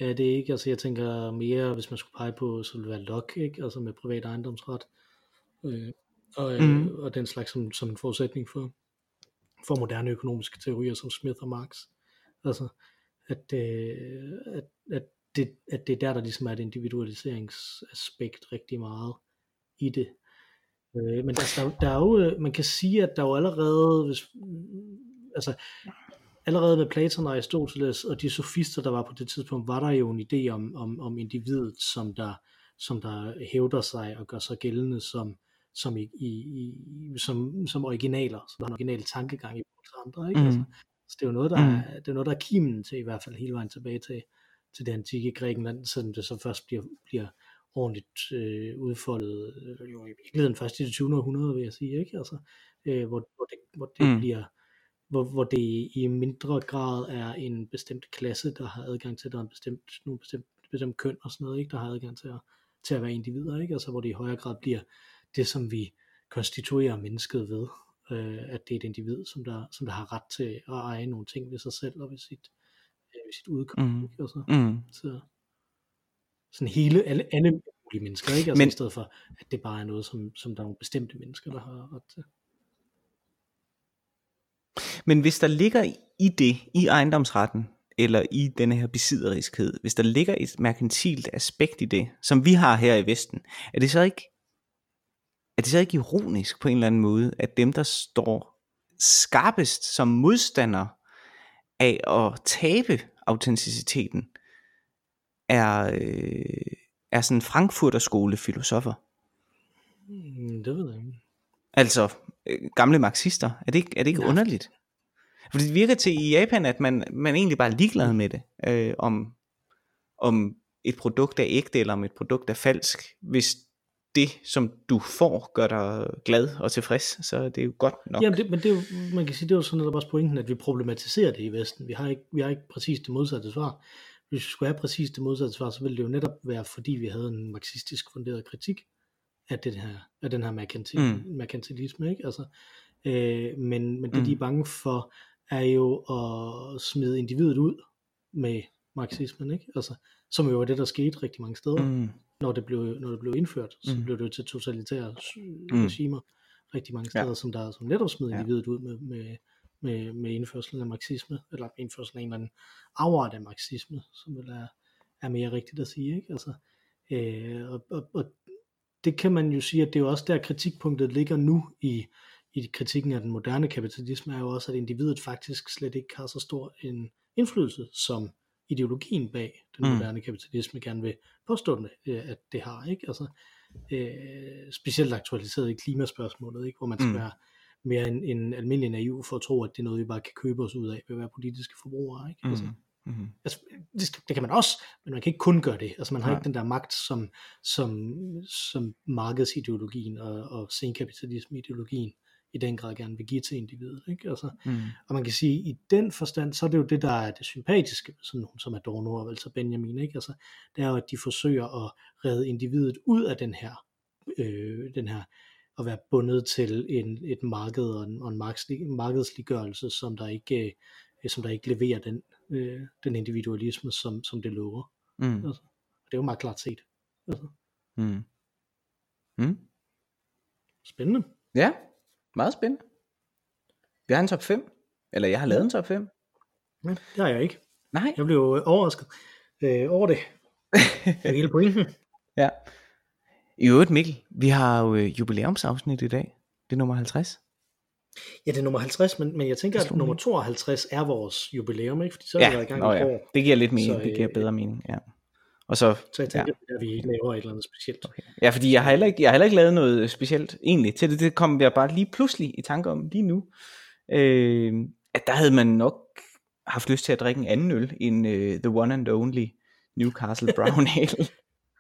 Ja, det er ikke, altså jeg tænker mere, hvis man skulle pege på, så ville det være lok, ikke? Altså med privat ejendomsret, øh, og, øh, mm. og den slags som, som en forudsætning for, for moderne økonomiske teorier som Smith og Marx, altså at, øh, at, at, det, at det er der, der ligesom er et individualiseringsaspekt rigtig meget i det, øh, men altså, der, der er jo, man kan sige, at der jo allerede, hvis, altså allerede med Platon og Aristoteles og de sofister, der var på det tidspunkt, var der jo en idé om, om, om individet, som der, som der hævder sig og gør sig gældende som, som, i, i, som, som originaler, som der er en original tankegang i vores andre, ikke? Mm. Altså, så det er jo noget, der, mm. det er noget, der er kimen til, i hvert fald hele vejen tilbage til, til det antikke Grækenland, selvom det så først bliver, bliver ordentligt øh, udfoldet, jo i virkeligheden først i det tyvende århundrede, vil jeg sige, ikke? Altså, øh, hvor, hvor det, hvor det mm. bliver... Hvor, hvor det i mindre grad er en bestemt klasse, der har adgang til, der er en bestemt, nogle bestemt, bestemt køn og sådan noget, ikke? Der har adgang til at, til at være individer, ikke? Altså hvor det i højere grad bliver det, som vi konstituerer mennesket ved, øh, at det er et individ, som der, som der har ret til at eje nogle ting ved sig selv og ved sit, øh, ved sit udkomme, mm. ikke? Og så, mm. så sådan hele, alle, alle mulige mennesker, ikke? Altså, men... i stedet for, at det bare er noget, som, som der er nogle bestemte mennesker, der har ret til. Men hvis der ligger i det, i ejendomsretten, eller i denne her besidderiskhed, hvis der ligger et merkantilt aspekt i det, som vi har her i Vesten, er det så ikke, er det så ikke ironisk på en eller anden måde, at dem, der står skarpest som modstander af at tabe autenticiteten, er, øh, er sådan Frankfurterskolefilosofer? Det ved jeg ikke. Altså, øh, gamle marxister, er det ikke, er det ikke underligt? For det virker til i Japan, at man, man egentlig bare er ligeglad med det, øh, om, om et produkt er ægte, eller om et produkt er falsk. Hvis det, som du får, gør dig glad og tilfreds, så det er jo godt nok. Jamen det, men det er jo, man kan sige, det er jo sådan netop også pointen, at vi problematiserer det i Vesten. Vi har ikke, vi har ikke præcis det modsatte svar. Hvis vi skulle have præcis det modsatte svar, så ville det jo netop være, fordi vi havde en marxistisk funderet kritik af, det her, af den her merkantilisme. Mm. Ikke? Altså, øh, men, men det, mm. de er bange for, er jo at smide individet ud med marxismen, ikke? Altså, som jo var det, der skete rigtig mange steder. Mm. Når det blev, når det blev indført, så mm. blev det til totalitære mm. regimer rigtig mange steder, ja. som der som netop smed individet ja. ud med, med, med, med indførselen af marxisme, eller indførselen af en eller anden afart af marxisme, som vel er, er mere rigtigt at sige. Ikke? Altså, øh, og, og, og det kan man jo sige, at det er jo også der kritikpunktet ligger nu i, i kritikken af den moderne kapitalisme, er jo også, at individet faktisk slet ikke har så stor en indflydelse, som ideologien bag den moderne mm. kapitalisme gerne vil påstå, at det har, ikke? Altså, øh, specielt aktualiseret i klimaspørgsmålet, ikke? Hvor man skal mm. være mere en, en almindelig naiv for at tro, at det er noget, vi bare kan købe os ud af ved at være politiske forbrugere, ikke? Altså, mm. altså det, det kan man også, men man kan ikke kun gøre det. Altså, man har ja. ikke den der magt, som, som, som markedsideologien og, og senkapitalismeideologien i den grad gerne vil give til individet, ikke? Altså, mm. og man kan sige, at i den forstand, så er det jo det, der er det sympatiske, sådan nogen som Adorno og altså Benjamin, ikke? Altså, det er jo, at de forsøger at redde individet ud af den her, øh, den her at være bundet til en, et marked og en, og en markedsliggørelse, som der ikke, øh, som der ikke leverer den, øh, den individualisme, som, som det lover. Mm. Altså, det er jo meget klart set. Altså. Mm. Mm. Spændende. Ja. Meget spændende. Vi har en top fem. Eller jeg har lavet en top fem. Ja, det har jeg ikke. Nej. Jeg blev overrasket øh, over det. Det er hele pointen. Ja. I øvrigt, Mikkel, vi har jo jubilæumsafsnit i dag. Det er nummer halvtreds. Ja, det er nummer halvtreds, men, men jeg tænker, at nummer tooghalvtreds er vores jubilæum, ikke? Fordi så er ja. vi der i gang Nå, i år. Ja. Det giver lidt mening. Så, øh, det giver bedre mening, ja. Og så, så jeg tænker, ja. at vi laver et eller andet specielt. Okay. Ja, fordi jeg har, heller ikke, jeg har heller ikke lavet noget specielt egentlig til det. Det kom jeg bare lige pludselig i tanke om lige nu. Øh, at der havde man nok haft lyst til at drikke en anden øl end uh, the one and only Newcastle Brown Ale.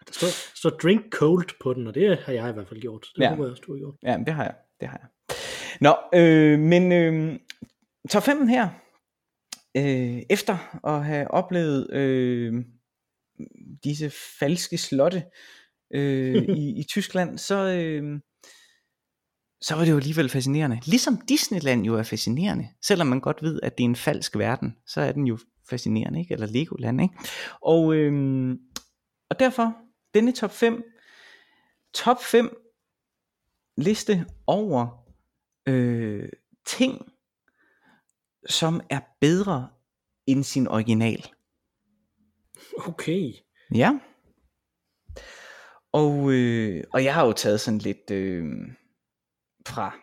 Der står, står drink cold på den, og det har jeg i hvert fald gjort. Det ja. jeg stå gjort. Ja, det har jeg. Det har jeg. Nå, øh, men øh, top fem her. Øh, efter at have oplevet... Øh, disse falske slotte øh, i, i Tyskland, så, øh, så var det jo alligevel fascinerende. Ligesom Disneyland jo er fascinerende, selvom man godt ved, at det er en falsk verden, så er den jo fascinerende, ikke? Eller Legoland, ikke? Og, øh, og derfor, denne top fem, top fem liste over øh, ting, som er bedre end sin original. Okay. Ja. Og, øh, og jeg har jo taget sådan lidt øh, fra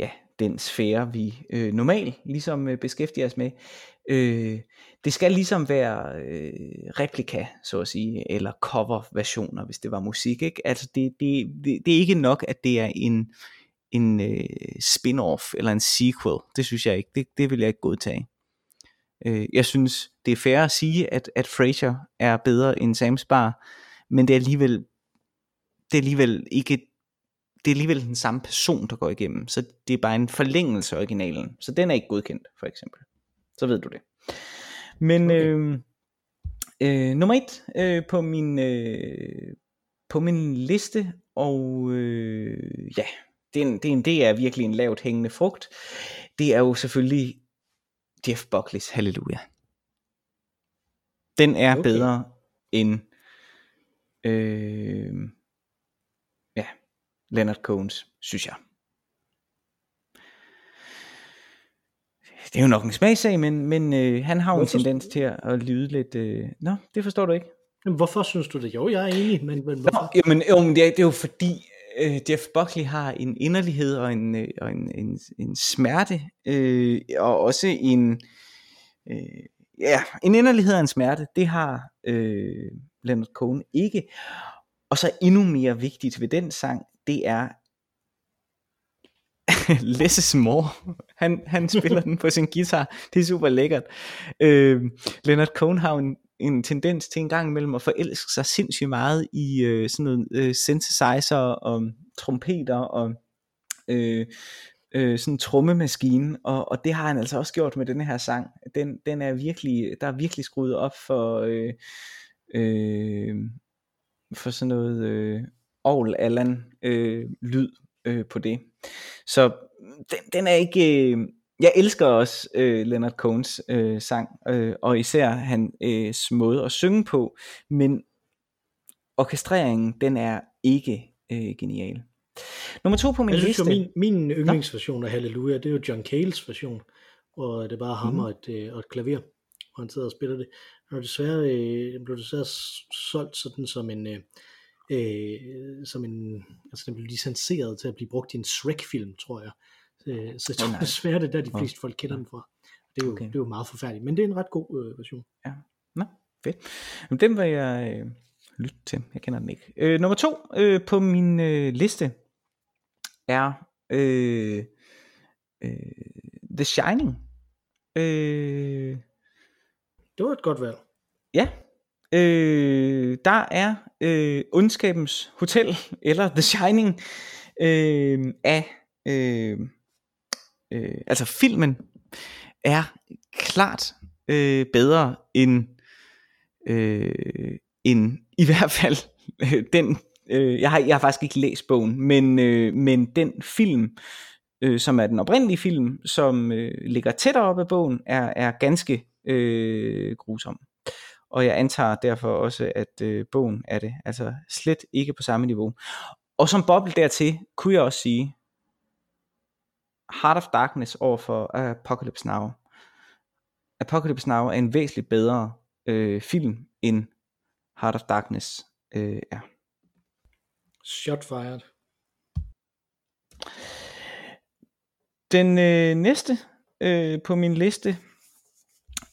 ja, den sfære, vi øh, normalt ligesom øh, beskæftiger os med. Øh, det skal ligesom være øh, replika, så at sige, eller coverversioner, hvis det var musik, ikke? Altså det, det, det, det er ikke nok, at det er en, en øh, spin-off eller en sequel. Det synes jeg ikke. Det, det vil jeg ikke godtage. Jeg synes, det er fair at sige, at, at Frasier er bedre end Sams Bar, men det er alligevel, det er alligevel ikke, det er alligevel den samme person, der går igennem, så det er bare en forlængelse af originalen, så den er ikke godkendt, for eksempel. Så ved du det. Men okay. øh, øh, nummer et øh, på min øh, på min liste, og øh, ja, det er, en, det, er en, det er virkelig en lavt hængende frugt. Det er jo selvfølgelig Jeff Buckleys Hallelujah. Den er okay. bedre end øh, ja, Leonard Cohens, synes jeg. Det er jo nok en smagsag, men, men øh, han har jo en tendens til at, at lyde lidt... Øh, nå, det forstår du ikke. Jamen, hvorfor synes du det? Jo, jeg er enig, men, men hvorfor? Nå, jamen, jo, men det, er, det er jo fordi... Jeff Buckley har en inderlighed og en, og en, en, en smerte, øh, og også en, øh, ja, en inderlighed og en smerte, det har øh, Leonard Cohen ikke. Og så endnu mere vigtigt ved den sang, det er, Lesses mor, han, han spiller den på sin guitar, det er super lækkert. Øh, Leonard Cohen har en, en tendens til en gang imellem at forelske sig sindssygt meget i øh, sådan noget øh, synthesizer og trompeter og øh, øh, sådan en trommemaskine, og, og det har han altså også gjort med denne her sang. Den, den er virkelig, der er virkelig skruet op for øh, øh, for sådan noget øh, Aul Allan øh, lyd øh, på det. Så den, den er ikke... Øh, jeg elsker også øh, Leonard Cohens øh, sang, øh, og især hans øh, måde at synge på, men orkestreringen, den er ikke øh, genial. Nummer to på min jeg liste... Synes jo, min, min yndlingsversion af Hallelujah, det er jo John Cales version, hvor det er bare ham mm. og, et, og et klaver, hvor han sidder og spiller det. Og desværre øh, blev desværre solgt sådan som en... Øh, Øh, som en, altså den blev licenseret til at blive brugt i en Shrek-film, tror jeg. Øh, så jeg tror desværre, det er der de fleste folk kender den fra. Det er jo, okay. det er jo meget forfærdeligt, men det er en ret god øh, version. Ja, nå, fedt. Men den vil jeg øh, lytte til, jeg kender den ikke. Øh, nummer to øh, på min øh, liste er øh, øh, The Shining. Øh, det var et godt valg. Ja. Øh, der er øh, Ondskabens Hotel eller The Shining øh, af øh, øh, altså filmen er klart øh, bedre end øh, end i hvert fald øh, den øh, jeg har jeg har faktisk ikke læst bogen, men øh, men den film øh, som er den oprindelige film, som øh, ligger tættere op ad bogen, er er ganske øh, grusom. Og jeg antager derfor også, at øh, bogen er det. Altså slet ikke på samme niveau. Og som boble dertil, kunne jeg også sige Heart of Darkness over for Apocalypse Now. Apocalypse Now er en væsentligt bedre øh, film, end Heart of Darkness øh, er. Shot fired. Den øh, næste øh, på min liste...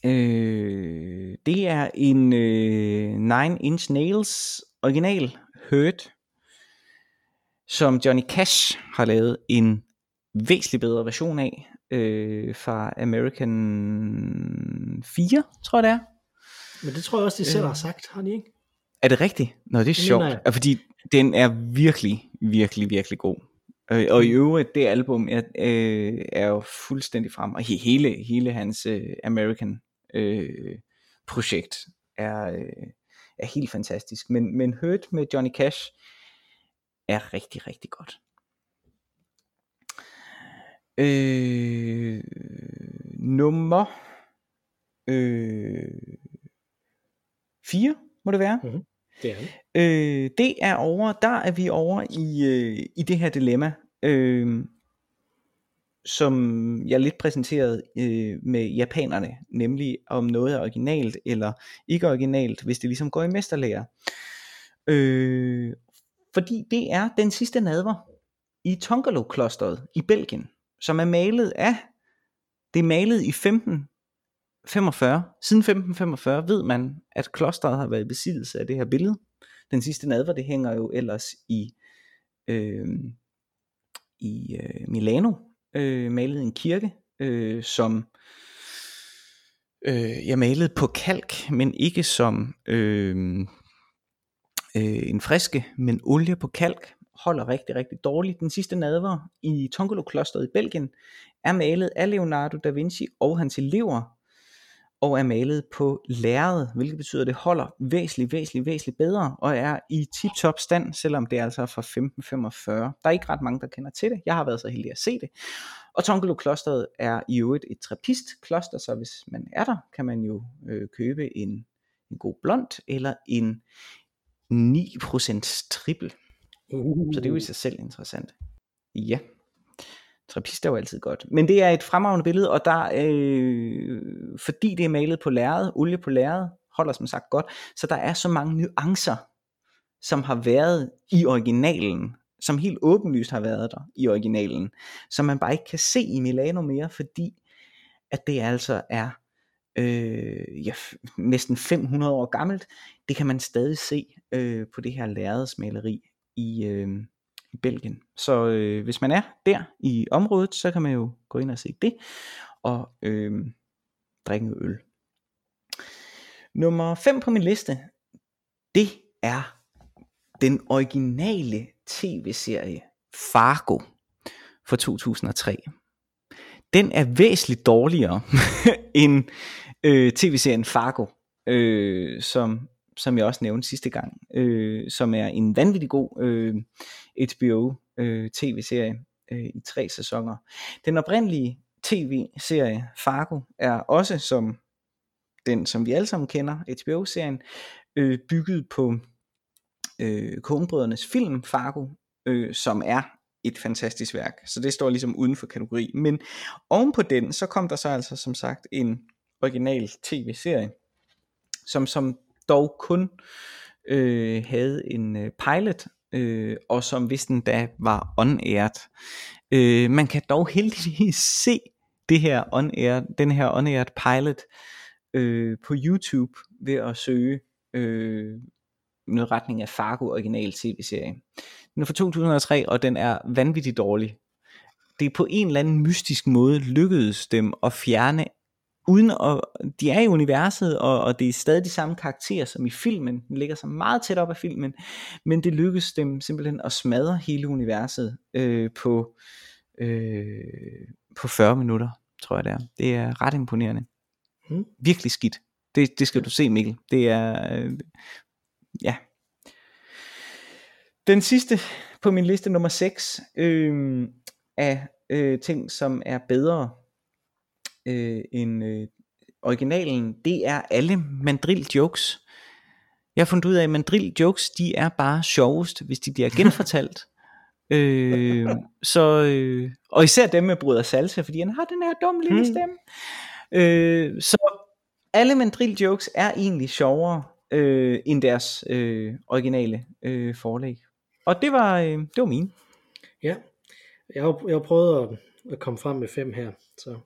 Øh, det er en øh, Nine Inch Nails original Hurt, som Johnny Cash har lavet en væsentlig bedre version af øh, fra American fire, tror jeg det er. Men det tror jeg også de selv øh. har sagt, har de ikke? Er det rigtigt? Nå, det er sjovt, fordi den er virkelig, virkelig, virkelig god. Og, og i øvrigt, det album er, øh, er jo fuldstændig frem, og hele, hele hans øh, American øh, projekt er, øh, er helt fantastisk, men, men Hurt med Johnny Cash er rigtig, rigtig godt. Øh, nummer øh, fire må det være. Mm-hmm. Det er, øh, det er over, der er vi over i, øh, i det her dilemma, øh, som jeg lidt præsenterede øh, med japanerne, nemlig om noget er originalt eller ikke originalt, hvis det ligesom går i mesterlæger. Øh, fordi det er den sidste nadver i Tongerlo-klosteret i Belgien, som er malet af, det er malet i femten femogfyrre. Siden femten femogfyrre ved man, at klosteret har været i besiddelse af det her billede. Den sidste nadver, det hænger jo ellers i øh, i øh, Milano, øh, malet en kirke, øh, som øh, jeg malede på kalk, men ikke som øh, øh, en friske, men olie på kalk. Holder rigtig, rigtig dårligt. Den sidste nadver i Tongerlo-klosteret i Belgien er malet af Leonardo da Vinci og hans elever, og er malet på lærred, hvilket betyder, at det holder væsentligt, væsentligt, væsentligt bedre, og er i tip-top stand, selvom det er altså fra femten femogfyrre. Der er ikke ret mange, der kender til det. Jeg har været så heldig at se det. Og Tongerlo-klosteret er i øvrigt et trappist-kloster, så hvis man er der, kan man jo øh, købe en, en god blond, eller en ni procent trippel. Uh. Så det er jo i sig selv interessant. Ja. Trappister er jo altid godt. Men det er et fremragende billede, og der, øh, fordi det er malet på lærred, olie på lærred, holder som sagt godt, så der er så mange nuancer, som har været i originalen, som helt åbenlyst har været der i originalen, som man bare ikke kan se i Milano mere, fordi at det altså er øh, ja, næsten fem hundrede år gammelt. Det kan man stadig se øh, på det her lærredsmaleri i, øh, i Belgien. Så øh, hvis man er der i området, så kan man jo gå ind og se det, og øh, drikke en øl. Nummer fem på min liste, det er den originale tv-serie Fargo fra to tusind og tre. Den er væsentligt dårligere end øh, tv-serien Fargo, øh, som, som jeg også nævnte sidste gang, øh, som er en vanvittig god øh, H B O øh, tv-serie øh, i tre sæsoner. Den oprindelige tv-serie Fargo er også, som den som vi alle sammen kender, H B O-serien, øh, bygget på øh, Coen-brødrenes film Fargo, øh, som er et fantastisk værk, så det står ligesom uden for kategori. Men ovenpå den, så kom der så altså som sagt en original tv-serie, som, som dog kun øh, havde en øh, pilot, øh, og som hvis den da var on-aired. Øh, man kan dog heldigvis se det her on-aired, den her on-aired pilot øh, på YouTube ved at søge øh, noget retning af Fargo original tv-serie. Den er fra to tusind og tre, og den er vanvittigt dårlig. Det er på en eller anden mystisk måde lykkedes dem at fjerne, uden at, de er i universet, og, og det er stadig de samme karakterer som i filmen. Den ligger så meget tæt op af filmen, men det lykkedes dem simpelthen at smadre hele universet øh, på, øh, på fyrre minutter, tror jeg det er. Det er ret imponerende. Mm. Virkelig skidt. Det, det skal du se, Mikkel. Det er... Øh, ja. Den sidste på min liste, nummer seks, øh, af øh, ting, som er bedre øh, end øh, originalen, det er alle mandriljokes. Jeg har fundet ud af, at mandriljokes, de er bare sjovest, hvis de bliver genfortalt. øh, så, øh, og især dem med Brødre Salsa, fordi han har den her dumme lille stemme. Hmm. Øh, så alle mandriljokes er egentlig sjovere Øh, end deres øh, originale øh, forlæg. Og det var øh, det var mine. Ja, jeg har jeg har prøvet at, at komme frem med fem her, så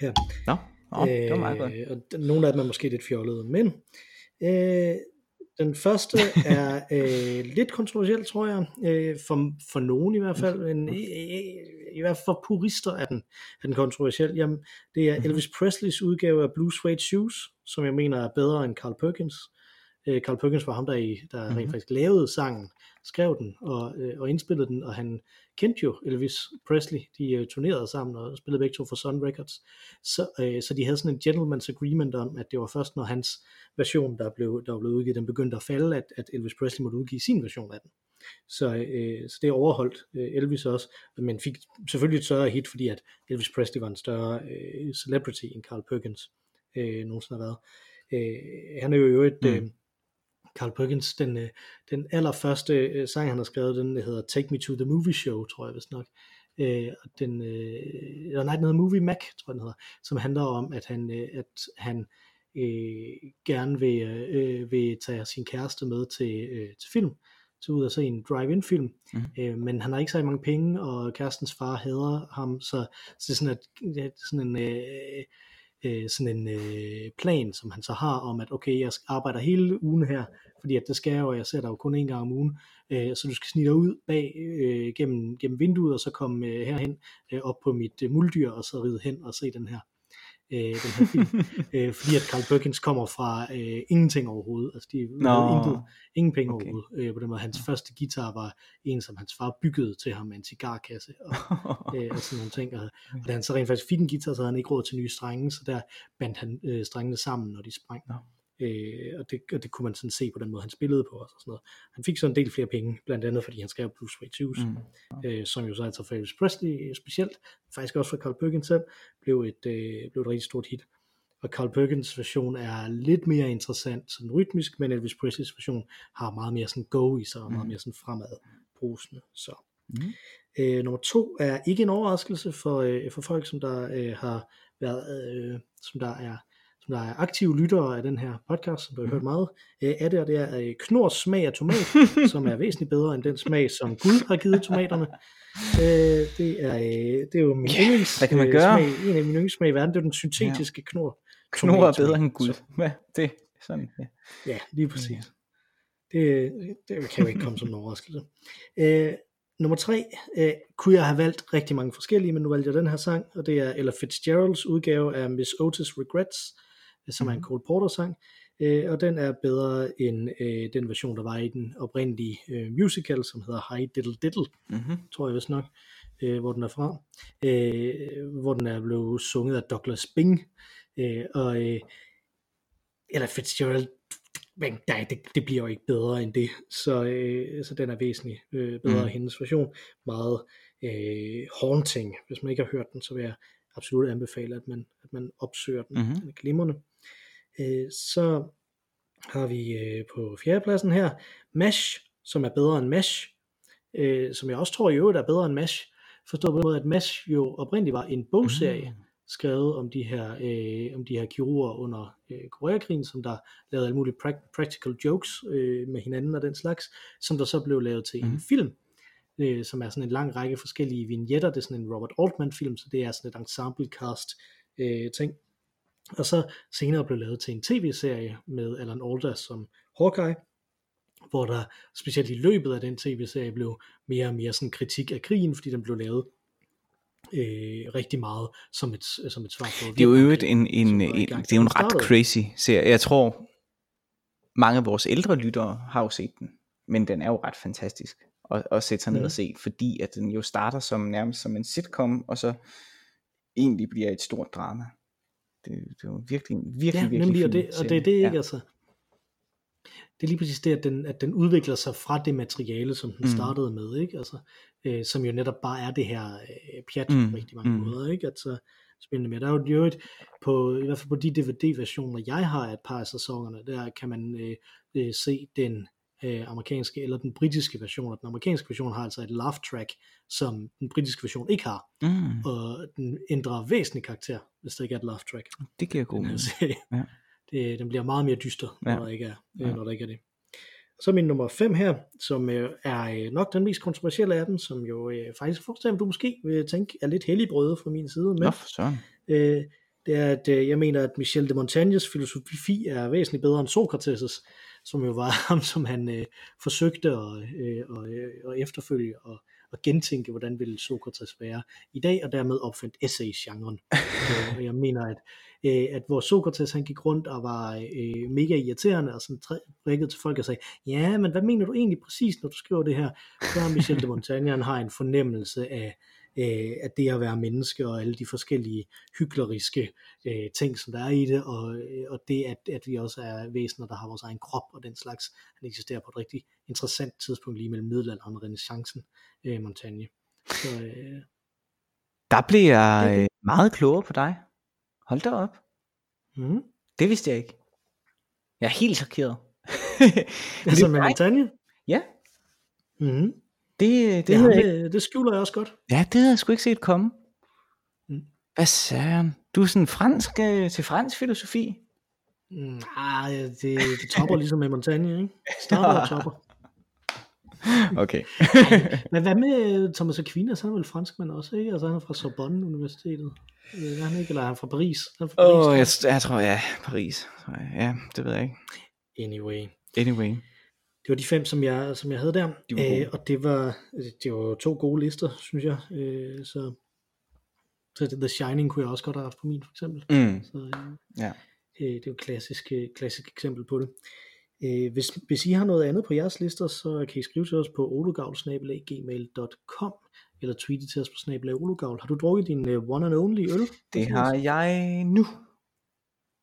her. Nå, nå øh, det var meget godt. Og nogle af dem er måske lidt fjollede, men øh, den første er øh, lidt kontroversiel, tror jeg, øh, for for nogen i hvert fald, men øh, i hvert fald for purister er den er den kontroversiel. Jamen, det er Elvis Presleys udgave af Blue Suede Shoes, som jeg mener er bedre end Carl Perkins. Øh, Carl Perkins var ham, der, i, der mm-hmm. rent faktisk lavede sangen, skrev den og, øh, og indspillede den, og han kendte jo Elvis Presley. De øh, turnerede sammen og spillede begge to for Sun Records. Så, øh, så de havde sådan en gentleman's agreement om, at det var først, når hans version, der blev, der blev udgivet, den begyndte at falde, at, at Elvis Presley måtte udgive sin version af den. Så, øh, så det overholdt øh, Elvis også, men fik selvfølgelig et større hit, fordi at Elvis Presley var en større øh, celebrity end Carl Perkins Øh, nogensinde har været. Øh, han er jo jo et mm. øh, Carl Perkins, den, øh, den allerførste øh, sang han har skrevet, den hedder Take Me to the Movie Show, tror jeg vist nok, øh, den, øh, eller nej, den hedder Movie Mac, tror jeg den hedder, som handler om at han, øh, at han øh, gerne vil, øh, vil tage sin kæreste med til, øh, til film, til ud og se en drive-in film, mm. øh, men han har ikke så mange penge, og kærestens far hader ham, så, så det er sådan, at, det er sådan en øh, sådan en øh, plan, som han så har om, at okay, jeg arbejder hele ugen her, fordi at det skal jeg, og jeg ser dig jo kun en gang om ugen, øh, så du skal snige dig ud bag, øh, gennem, gennem vinduet, og så komme øh, herhen, øh, op på mit øh, muldyr, og så ride hen og se den her, øh, den her film, øh, fordi at Carl Perkins kommer fra øh, ingenting overhovedet, altså de no. havde intet, ingen penge okay. overhovedet, øh, på den måde, hans første guitar var en, som hans far byggede til ham med en cigarkasse, og, øh, og sådan nogle ting, og, og da han så rent faktisk fik en guitar, så havde han ikke råd til nye strenge, så der bandt han øh, strengene sammen, når de sprang, no. øh, og, det, og det kunne man sådan se på den måde, han spillede på os, og sådan noget. Han fik så en del flere penge, blandt andet fordi han skrev Blue Suede Shoes, mm. øh, som jo så altså for Elvis Presley specielt, faktisk også for Carl Perkins selv, blev et, øh, blev et rigtig stort hit. Og Carl Perkins version er lidt mere interessant sådan rytmisk, men Elvis Presleys version har meget mere sådan go i sig, og meget mere sådan fremadbrusende. Så. Mm. Øh, nummer to er ikke en overraskelse for, øh, for folk, som der øh, har været, øh, som der er som der er aktive lyttere af den her podcast, som du har hørt meget øh, af det, og det er øh, Knors smag af tomat, som er væsentligt bedre end den smag, som Gud har givet tomaterne. Øh, det, er, øh, det er jo min yeah, yndlings, øh, smag, en af mine yndlingssmag i verden, det er den syntetiske ja. Knor. Knor er bedre end Gud. Ja, det sådan. Ja, ja lige præcis. Ja. Det, det kan jo ikke komme som en overraskelse. Øh, Nummer tre øh, kunne jeg have valgt rigtig mange forskellige, men nu valgte jeg den her sang, og det er Ella Fitzgeralds udgave af Miss Otis' Regrets, som er en Cole Porter-sang, øh, og den er bedre end øh, den version, der var i den oprindelige øh, musical, som hedder Hi Diddle Diddle, mm-hmm. tror jeg vist nok, øh, hvor den er fra, øh, hvor den er blevet sunget af Douglas Bing, øh, og øh, Ella Fitzgerald, men nej, det, det bliver jo ikke bedre end det, så, øh, så den er væsentlig øh, bedre mm. af hendes version, meget øh, haunting. Hvis man ikke har hørt den, så vil jeg absolut anbefale, at man, at man opsøger den, mm-hmm. den er glimrende. Øh, så har vi øh, på fjerdepladsen her, Mash, som er bedre end Mesh, øh, som jeg også tror i øvrigt er bedre end Mesh, forstået på den måde, at Mesh jo oprindeligt var en bogserie, mm. skrevet om de her øh, om de her kirurger under øh, Koreakrigen, som der lavede alle mulige pra- practical jokes øh, med hinanden og den slags, som der så blev lavet til mm. en film, øh, som er sådan en lang række forskellige vignetter. Det er sådan en Robert Altman film, så det er sådan et ensemble cast øh, ting. Og så senere blev lavet til en tv-serie med Alan Alda som Hawkeye, hvor der specielt i løbet af den tv-serie blev mere og mere sådan kritik af krigen, fordi den blev lavet Øh, rigtig meget som et, som et svar på det. Det er jo øvrigt en, en, en, en, det er en ret crazy serie. Jeg tror mange af vores ældre lyttere har jo set den, men den er jo ret fantastisk at, at sætte sig ned mm. og se, fordi at den jo starter som nærmest som en sitcom, og så egentlig bliver et stort drama. Det, det er jo virkelig, virkelig, ja, virkelig nemlig, og det, og det er det ikke, ja. altså. Det er lige præcis det, at den, at den udvikler sig fra det materiale, som den mm. startede med, ikke? Altså, øh, som jo netop bare er det her øh, pjat på mm. rigtig mange mm. måder, ikke? Altså, spændende med. Der er jo et, på, i hvert fald på de D V D-versioner, jeg har af et par af sæsonerne, der kan man øh, øh, se den øh, amerikanske eller den britiske version, og den amerikanske version har altså et laugh track, som den britiske version ikke har, mm. og den ændrer væsentlig karakter, hvis der ikke er et laugh track. Det giver god mening. Ja. Det, den bliver meget mere dyster, ja. når, der ikke er, ja. når der ikke er det. Så min nummer fem her, som øh, er nok den mest kontroversielle af dem, som jo øh, faktisk forstår, du måske vil tænke er lidt helligbrøde fra min side. Men, Nå, øh, det er, at øh, jeg mener, at Michel de Montaignes filosofi er væsentligt bedre end Socrates', som jo var ham, som han øh, forsøgte at, øh, og, øh, at efterfølge og, og gentænke, hvordan ville Sokrates være i dag, og dermed opfandt essays-genren. øh, jeg mener, at at hvor Sokrates han gik rundt og var øh, mega irriterende og sådan rækkede til folk og sagde, ja, men hvad mener du egentlig præcis, når du skriver det her? Så har Michel de Montaigne, han har en fornemmelse af, øh, af det at være menneske og alle de forskellige hykleriske øh, ting, som der er i det, og, og det, at, at vi også er væsener, der har vores egen krop og den slags. Han eksisterer på et rigtig interessant tidspunkt lige mellem middelalderen og renæssancen, øh, Montaigne. Så, øh, der blev jeg øh, meget klogere på dig. Hold da op. Mm. Det vidste jeg ikke. Jeg er helt chokeret. Altså med Montaigne? Ja. Mm. Det, det, ja det, det skjuler jeg også godt. Ja, det havde jeg sgu ikke set komme. Mm. Hvad søren? Du er sådan fransk, til fransk filosofi? Nej, mm, det, det topper ligesom med Montaigne, ikke? Starter og topper. Okay. Men hvad med Thomas Aquinas? Han er vel franskmand også, ikke? Altså han er fra Sorbonne Universitetet. Er han ikke, eller er han fra Paris? Åh, oh, jeg, jeg tror, ja, Paris. Ja, det ved jeg ikke. Anyway. Anyway. Det var de fem, som jeg, som jeg havde der. De Æ, og det var, det var to gode lister, synes jeg. Æ, så, så The Shining kunne jeg også godt have haft på min, for eksempel. Mm. Så, ja. Æ, det er jo et klassisk, klassisk eksempel på det. Hvis, hvis I har noget andet på jeres lister, så kan I skrive til os på olugavl snabel-a gmail punktum com eller tweete til os på snabel-a olugavl. Har du drukket din uh, one and only øl? Det har jeg nu.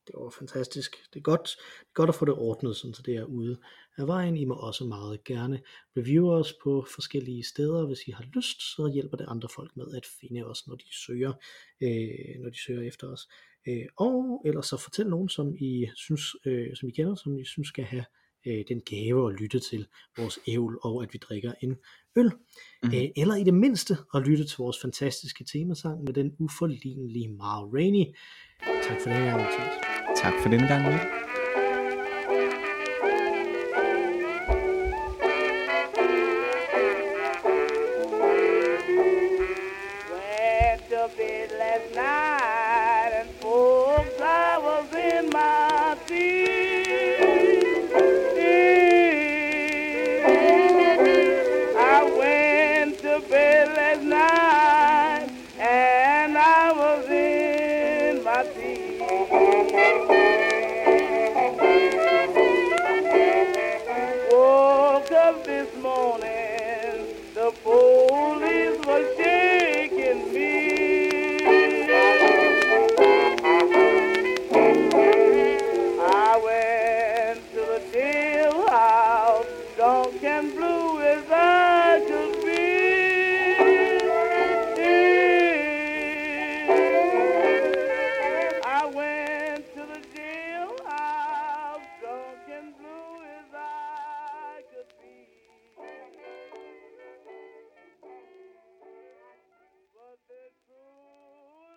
Det var fantastisk. Det er godt, godt at få det ordnet, sådan, så det er ude af vejen. I må også meget gerne reviewe os på forskellige steder. Hvis I har lyst, så hjælper det andre folk med at finde os, når de søger, øh, når de søger efter os. Øh, og ellers så fortæl nogen, som I synes, øh, som I kender, som I synes skal have øh, den gave at lytte til vores ævl, og at vi drikker en øl. Mm. Øh, eller i det mindste at lytte til vores fantastiske temasang med den uforlignelige Ma Rainey. Tak for denne gang, Mathias. Tak for denne gang, Mathias.